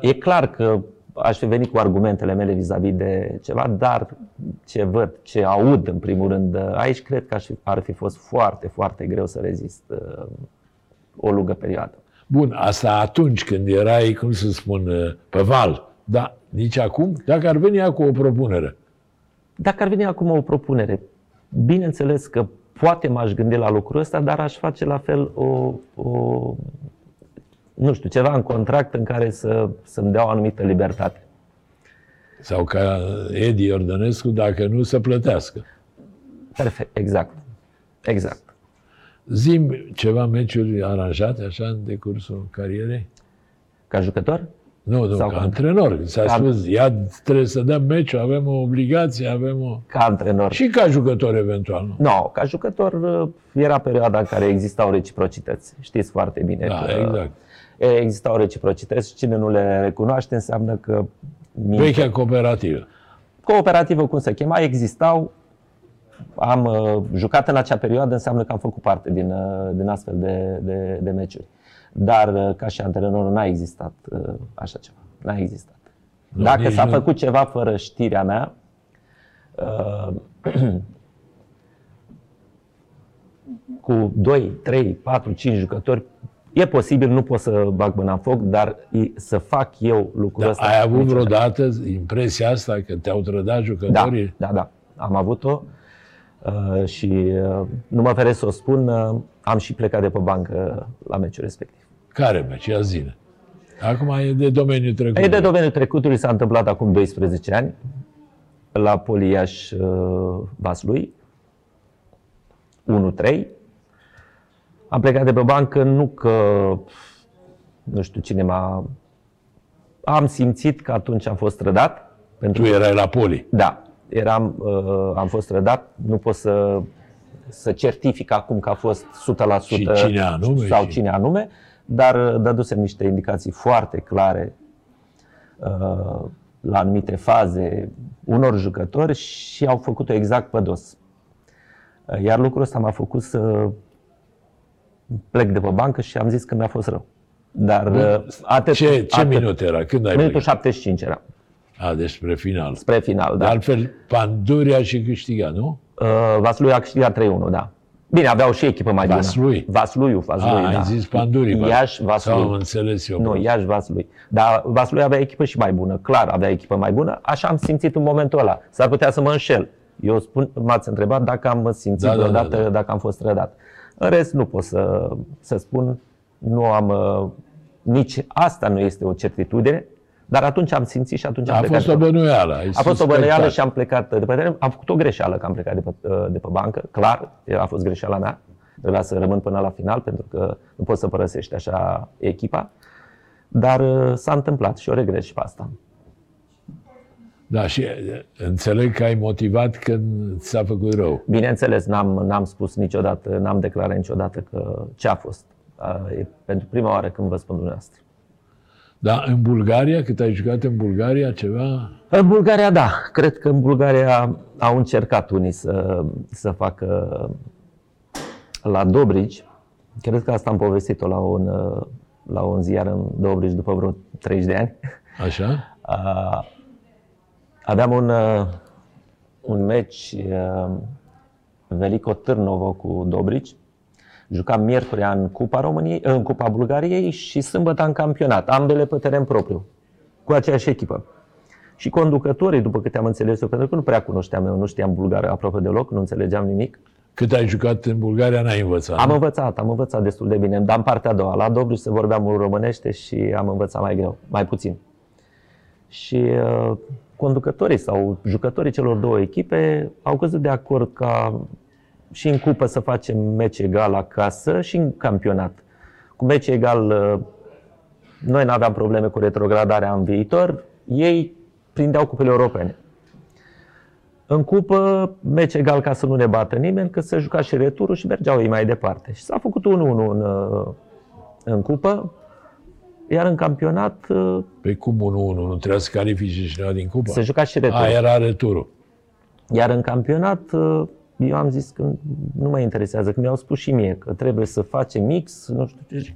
E clar că aș fi venit cu argumentele mele vis-a-vis de ceva, dar ce văd, ce aud în primul rând aici, cred că ar fi fost foarte, foarte greu să rezist o lungă perioadă. Bun, asta atunci când erai, cum să spun, pe val, dar nici acum, dacă ar veni acum o propunere. Dacă ar veni acum o propunere, bineînțeles că poate m-aș gândi la lucrul ăsta, dar aș face la fel ceva în contract în care să-mi dea o anumită libertate. Sau ca Edi Iordănescu, dacă nu, să plătească. Perfect, exact. Zi-mi ceva meciuri aranjate, așa, în decursul carierei? Ca jucător? Nu, ca antrenor. S-a spus, trebuie să dăm meciul, avem o obligație, Ca antrenor. Și ca jucător, eventual, nu? Nu, ca jucător era perioada în care existau reciprocități. Știți foarte bine că exact. Existau reciprocități și cine nu le recunoaște înseamnă că... Vechea cooperativă. Cooperativă, cum se chema, existau. am jucat în acea perioadă, înseamnă că am făcut parte din astfel de meciuri. Dar ca și antrenor n-a existat așa ceva. N-a existat. Dacă s-a făcut ceva fără știrea mea, cu 2, 3, 4, 5 jucători, e posibil, nu pot să bag mâna în foc, dar să fac eu lucrul ăsta. Ai avut vreodată impresia asta că te-au trădat jucătorii? Da. Am avut-o și nu mă feresc să o spun, am și plecat de pe bancă la meciul respectiv. Care meci? Ia zile. Acum e de domeniul trecutului. E de domeniul trecutului, s-a întâmplat acum 12 ani la Poli Iași Vaslui, 1-3. Am plecat de pe bancă, nu că, nu știu cine m-a... Am simțit că atunci am fost trădat. Pentru... Tu erai la Poli. Da. Am fost trădat. Nu pot să certific acum că a fost 100% și cine anume, sau cine anume, dar dădusem niște indicații foarte clare la anumite faze unor jucători și au făcut-o exact pe dos. Iar lucrul ăsta m-a făcut să plec de pe bancă și am zis că mi-a fost rău. Dar atât, ce minut era? Când ai minutul 75 era. A, deci spre final. Spre final, da. De altfel, Pandurii a și câștigat, nu? Vaslui a câștigat 3-1, da. Bine, aveau și echipă mai bună. Vasluiu, ai zis Pandurii. Iași, Vaslui. Am înțeles eu. Nu, Iași, Vaslui. Dar Vaslui avea echipă și mai bună. Clar, avea echipă mai bună. Așa am simțit în momentul ăla. S-ar putea să mă înșel. Eu spun, m-ați întrebat dacă am simțit vreodată, dacă am fost trădat. În rest, nu pot să spun, nu am, nici asta nu este o certitudine, dar atunci am simțit și atunci am plecat. A fost o bănuială. A fost o bănuială și am plecat de pe teren. Am făcut o greșeală că am plecat de pe bancă, clar, a fost greșeala mea. Trebuia să rămân până la final, pentru că nu poți să părăsești așa echipa. Dar s-a întâmplat și o regret și pe asta. Da, și înțeleg că ai motivat când ți s-a făcut rău. Bineînțeles, n-am spus niciodată, n-am declarat niciodată că ce a fost. E pentru prima oară când vă spun dumneavoastră. Da, în Bulgaria, cât ai jucat în Bulgaria, ceva? În Bulgaria, da. Cred că în Bulgaria au încercat unii să facă la Dobrich. Cred că asta am povestit-o la un ziar în Dobrich după vreo 30 de ani. Așa? Aveam un meci Veliko Târnovo cu Dobrich. Jucam miercurea în Cupa Bulgariei și sâmbătă în campionat, ambele pe teren propriu, cu aceeași echipă. Și conducătorii, după câte am înțeles eu, pentru că nu prea cunoșteam eu, nu știam bulgară aproape deloc, nu înțelegeam nimic. Cât ai jucat în Bulgaria, n-ai învățat? Am învățat destul de bine, dar în partea a doua. La Dobrich se vorbea mult românește și am învățat mai greu, mai puțin. Și... conducătorii sau jucătorii celor două echipe au căzut de acord ca și în cupă să facem meci egal acasă și în campionat. Cu meci egal noi n-aveam probleme cu retrogradarea în viitor, ei prindeau cupele europene. În cupă, meci egal ca să nu ne bată nimeni, că se juca și returul și mergeau ei mai departe. Și s-a făcut 1-1 în cupă. Iar în campionat... Pe cum 1-1? Nu trebuia să califice cineva din cupă? Se juca și returul. Era returul. Iar în campionat, eu am zis că nu mă interesează, că mi-au spus și mie că trebuie să facem mix, nu știu ce.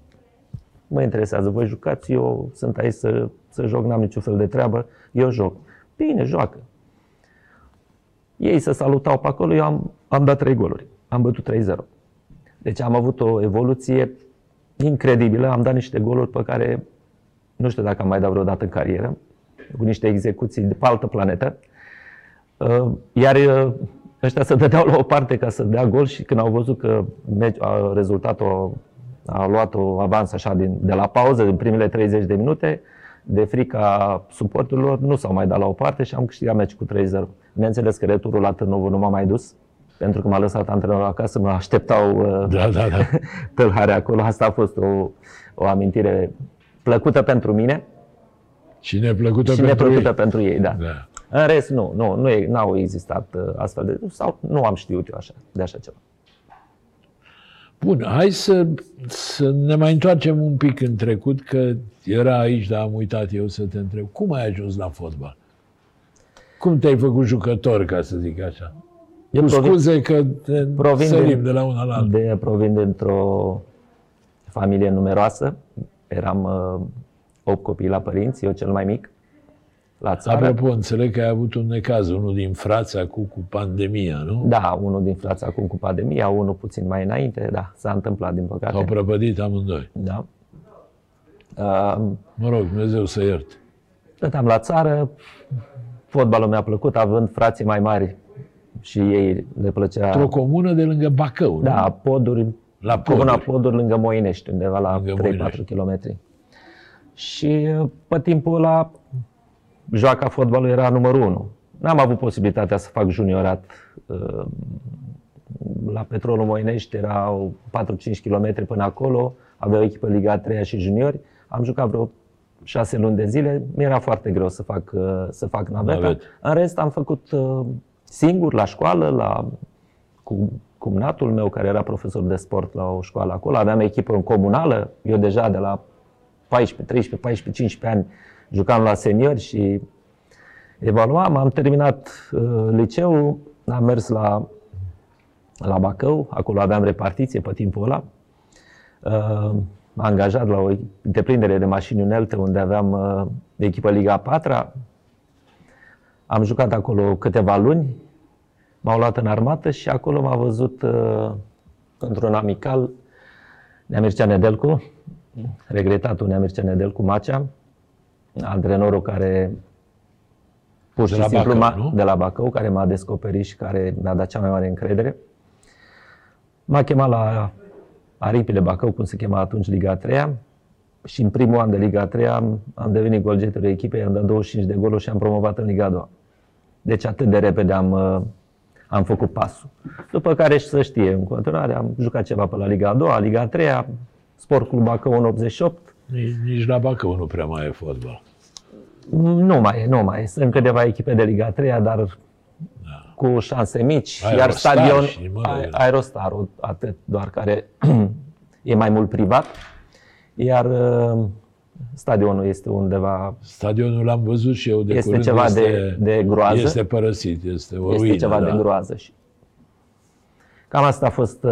Mă interesează, voi jucați, eu sunt aici să joc, n-am niciun fel de treabă, eu joc. Bine, joacă. Ei se salutau pe acolo, eu am dat 3 goluri. Am bătut 3-0. Deci am avut o evoluție incredibilă, am dat niște goluri pe care nu știu dacă am mai dat vreodată în carieră, cu niște execuții de pe altă planetă. Iar ăștia se dădeau la o parte ca să dea gol și când au văzut că rezultatul a luat o avans așa de la pauză, din primele 30 de minute, de frica suporturilor, nu s-au mai dat la o parte și am câștigat meciul cu 3-0. Bineînțeles că returul la Târnovo nu m-a mai dus, pentru că m-a lăsat antrenorul acasă, mă așteptau tâlhare acolo. Asta a fost o amintire plăcută pentru mine și neplăcută pentru ei. Da. În rest, nu au existat astfel de... sau nu am știut eu așa, de așa ceva. Bun, hai să ne mai întoarcem un pic în trecut, că era aici, dar am uitat eu să te întreb. Cum ai ajuns la fotbal? Cum te-ai făcut jucător, ca să zic așa? Eu scuze că sărim de la una la alta. Provin dintr-o familie numeroasă. Eram 8 copii la părinți, eu cel mai mic, la țară. Apropo, înțeleg că ai avut un necaz, unul din frați acum cu pandemia, nu? Da, unul din frați acum cu pandemia, unul puțin mai înainte, da, s-a întâmplat, din păcate. S-au prăpădit amândoi. Da. Mă rog, Dumnezeu să ierte. Stăteam la țară, fotbalul mi-a plăcut, având frații mai mari și ei le plăcea... Într-o comună de lângă Bacău, da, nu? Poduri, la Poduri. Comuna Poduri lângă Moinești, undeva la 3-4 km. Și pe timpul ăla, joaca fotbalului era numărul 1. N-am avut posibilitatea să fac juniorat. La Petrolul Moinești erau 4-5 km până acolo, avea o echipă Liga 3-a și juniori. Am jucat vreo 6 luni de zile, mi-era foarte greu să fac naveta. În rest am făcut singur la școală, cu cumnatul meu care era profesor de sport la o școală acolo. Aveam echipă comunală, eu deja de la 14 ani jucam la seniori și evaluam. Am terminat liceul, am mers la Bacău, acolo aveam repartiție pe timpul ăla. M-am angajat la o deprindere de mașini unelte unde aveam echipă Liga 4-a. Am jucat acolo câteva luni, m-au luat în armată și acolo m-a văzut într-un amical Mircea Nedelcu, regretatul Mircea Nedelcu, Macea, antrenorul care pur și simplu de la Bacău, care m-a descoperit și care mi-a dat cea mai mare încredere. M-a chemat la Aripile Bacău, cum se chema atunci Liga 3-a, și în primul an de Liga 3-a am devenit golgeterul echipei, am dat 25 de goluri și am promovat în Liga 2-a. Deci atât de repede am făcut pasul. După care, și să știe, în continuare am jucat ceva pe la Liga 2-a, Liga 3-a, Sport Club Bacău în 88. Nici la Bacău nu prea mai e fotbal. Nu mai e. Sunt câteva echipe de Liga 3-a, dar da, cu șanse mici. Aerostar, iar stadion Aerostarul, atât doar, care e mai mult privat. Iar stadionul este undeva... Stadionul l-am văzut și eu de este curând. Ceva de groază. Este părăsit, este o ruină. Este ceva de groază. Și... Cam asta a fost...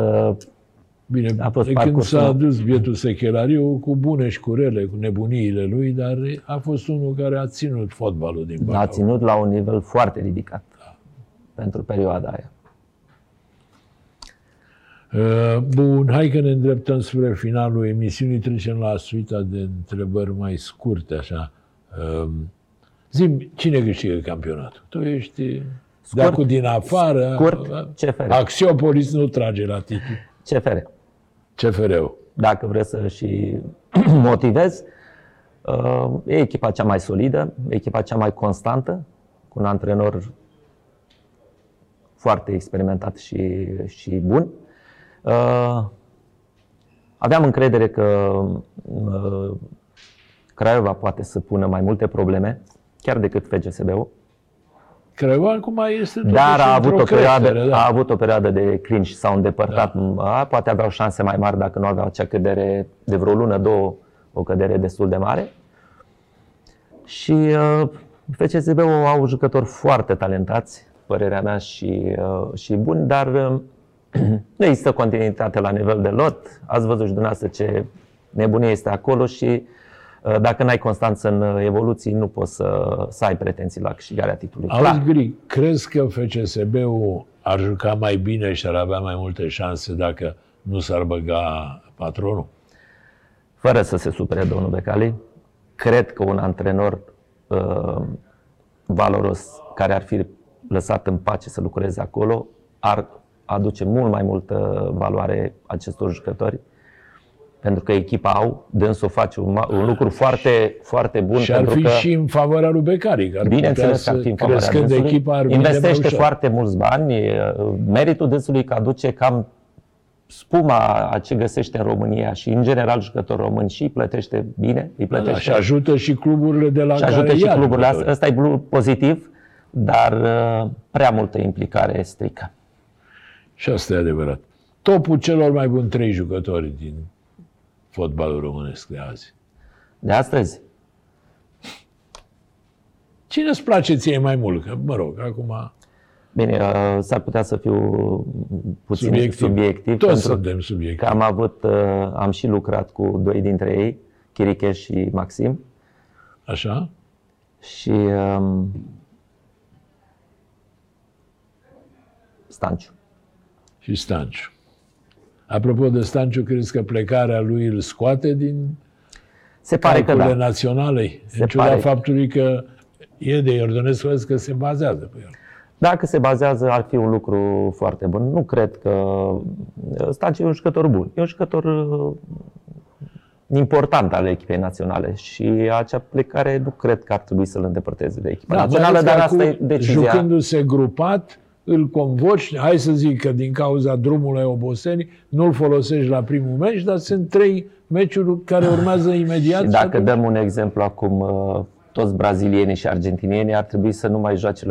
Bine, când s-a adus bietul sechelariu, cu bune și cu rele, cu nebuniile lui, dar a fost unul care a ținut fotbalul din Bacău. A ținut la un nivel foarte ridicat, da, pentru perioada aia. Bun, hai că ne îndreptăm spre finalul emisiunii, trecem la suita de întrebări mai scurte, așa. Zi-mi, cine câștigă campionatul? Tu ești de-acu din afară, CFR. Axiopolis nu trage la titlu. CFR-ul. Dacă vreți să și motivez, e echipa cea mai solidă, echipa cea mai constantă, cu un antrenor foarte experimentat și bun. Aveam încredere că Craiova poate să pună mai multe probleme, chiar decât FCSB-ul. Craiova acum este... Dar a avut o perioadă de cringe, s-au îndepărtat. Da. Poate aveau șanse mai mari dacă nu aveau acea cădere de vreo lună, două, o cădere destul de mare. Și FCSB-ul au jucători foarte talentați, părerea mea, și buni, dar nu există continuitate la nivel de lot. Ați văzut și dumneavoastră ce nebunie este acolo și... Dacă n-ai constanță în evoluții, nu poți să ai pretenții la câștigarea titlului. Auzi, Gri, crezi că FCSB-ul ar juca mai bine și ar avea mai multe șanse dacă nu s-ar băga patronul? Fără să se supere domnul Becali, cred că un antrenor valoros, care ar fi lăsat în pace să lucreze acolo, ar aduce mult mai multă valoare acestor jucători. Pentru că echipa au, dânsul face un lucru foarte, foarte bun. Și ar fi și în favoarea lui Becali. Bineînțeles că ar fi în favoarea dânsului. Investește foarte mulți bani. Meritul dânsului că aduce cam spuma a ce găsește în România și, în general, jucători români, și îi plătește bine. Îi plătește. Da, și ajută și cluburile de la care ia. Ăsta e pozitiv, dar prea multă implicare strică. Și asta e adevărat. Topul celor mai buni 3 jucători din fotbalul românesc de azi. De astăzi? Cine îți place ție mai mult? Că, mă rog, acum... Bine, s-ar putea să fiu puțin subiectiv. Toți suntem subiectiv. Că am și lucrat cu doi dintre ei, Chiricheș și Maxim. Așa. Și Stanciu. Și Stanciu. Apropo de Stanciu, crezi că plecarea lui îl scoate din calculele naționalei? În ciuda faptului că Edi Iordănescu că se bazează pe el. Dacă se bazează, ar fi un lucru foarte bun. Nu cred că... Stanciu e un jucător bun. E un jucător important al echipei naționale și acea plecare nu cred că ar trebui să-l îndepărteze de echipa națională, dar asta e decizia. Jucându-se grupat, îl convoci, hai să zic că din cauza drumului obosenii, nu-l folosești la primul meci, dar sunt trei meciuri care urmează imediat. Și dacă dăm un exemplu acum... Toți brazilienii și argentinienii ar trebui să nu mai joace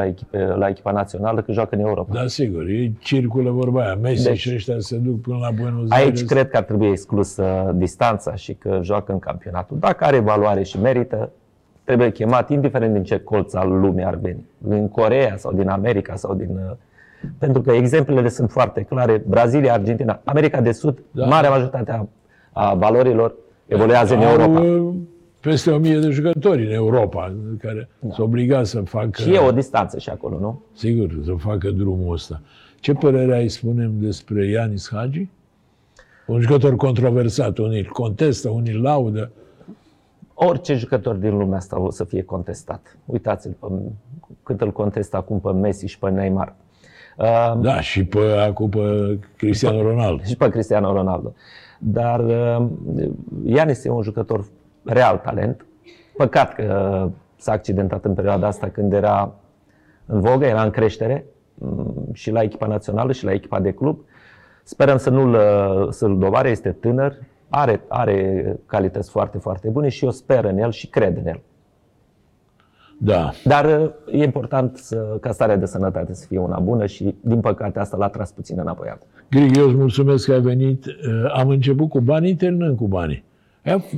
la echipa națională, că joacă în Europa. Da, sigur. Ei circulă vorba aia. Messi deci, și ăștia se duc până la Buenos Aires. Aici cred că ar trebui exclusă distanța și că joacă în campionatul. Dacă are valoare și merită, trebuie chemat, indiferent din ce colț al lumii ar veni. Din Coreea sau din America sau din... Pentru că exemplele sunt foarte clare. Brazilia, Argentina, America de Sud, da. Marea majoritate a valorilor evoluează în Europa. Peste 1000 de jucători în Europa, care s-au obligat să facă... Și e o distanță și acolo, nu? Sigur, să facă drumul ăsta. Ce părere ai, spunem, despre Ianis Hagi? Un jucător controversat, unii îl contestă, unii îl laudă. Orice jucător din lumea asta o să fie contestat. Uitați-l cât îl contestă acum pe Messi și pe Neymar. Da, și pe Cristiano Ronaldo. Și pe Cristiano Ronaldo. Dar Ianis e un jucător real talent. Păcat că s-a accidentat în perioada asta când era în vogă, era în creștere și la echipa națională și la echipa de club. Sperăm să-l doboare, este tânăr, are calități foarte, foarte bune și eu sper în el și cred în el. Da. Dar e important ca starea de sănătate să fie una bună și, din păcate, asta l-a tras puțin înapoi. Grig, eu îți mulțumesc că ai venit. Am început cu banii, terminăm cu banii.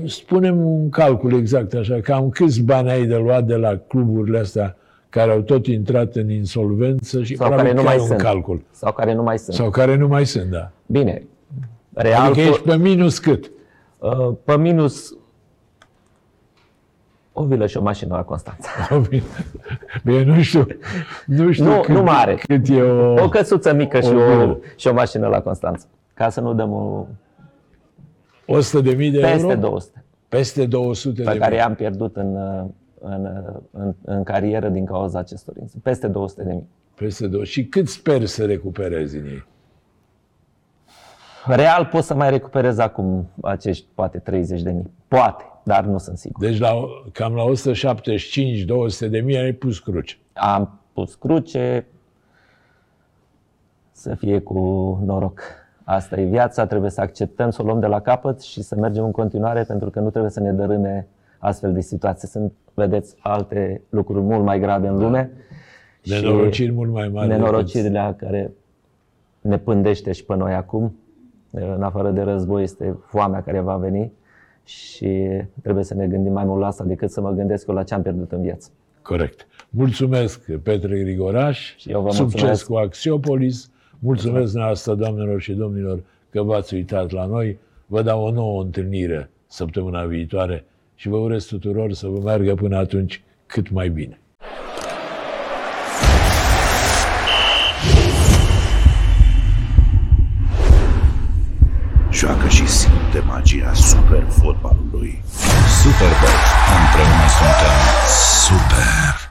Spune-mi un calcul exact așa, cam câți bani ai de luat de la cluburile astea care au tot intrat în insolvență și sau care nu mai sunt. Calcul. Sau care nu mai sunt. Sau care nu mai sunt, da. Bine. Real, adică ești pe minus cât? Pe minus o vilă și o mașină la Constanța. Bine, nu știu cât, nu mare. Cât e o căsuță mică și o mașină la Constanța. Ca să nu dăm o... 100.000 de euro? Peste 200. Peste 200 de care i-am pierdut în carieră din cauza acestor incidente. Peste 200.000. Peste 200. Și cât sper să recuperezi din ei? Real pot să mai recuperez acum acești poate 30.000. Poate, dar nu sunt sigur. Deci cam la 175-200.000 ai pus cruce. Am pus cruce. Să fie cu noroc. Asta e viața, trebuie să acceptăm, să o luăm de la capăt și să mergem în continuare, pentru că nu trebuie să ne dărâme astfel de situații. Sunt, vedeți, alte lucruri mult mai grave în lume. Da. Nenorociri mult mai mari. Nenorocirile care ne pândește și pe noi acum, în afară de război, este foamea care va veni și trebuie să ne gândim mai mult la asta decât să mă gândesc eu la ce am pierdut în viață. Corect. Mulțumesc, Petre Grigoraș. Și eu vă mulțumesc. Succes cu Axiopolis. Mulțumesc dumneavoastră, doamnelor și domnilor, că v-ați uitat la noi. Vă dau o nouă întâlnire săptămâna viitoare și vă urez tuturor să vă meargă până atunci cât mai bine. Joacă și simte magia super fotbalului. Superbox, împreună suntem super!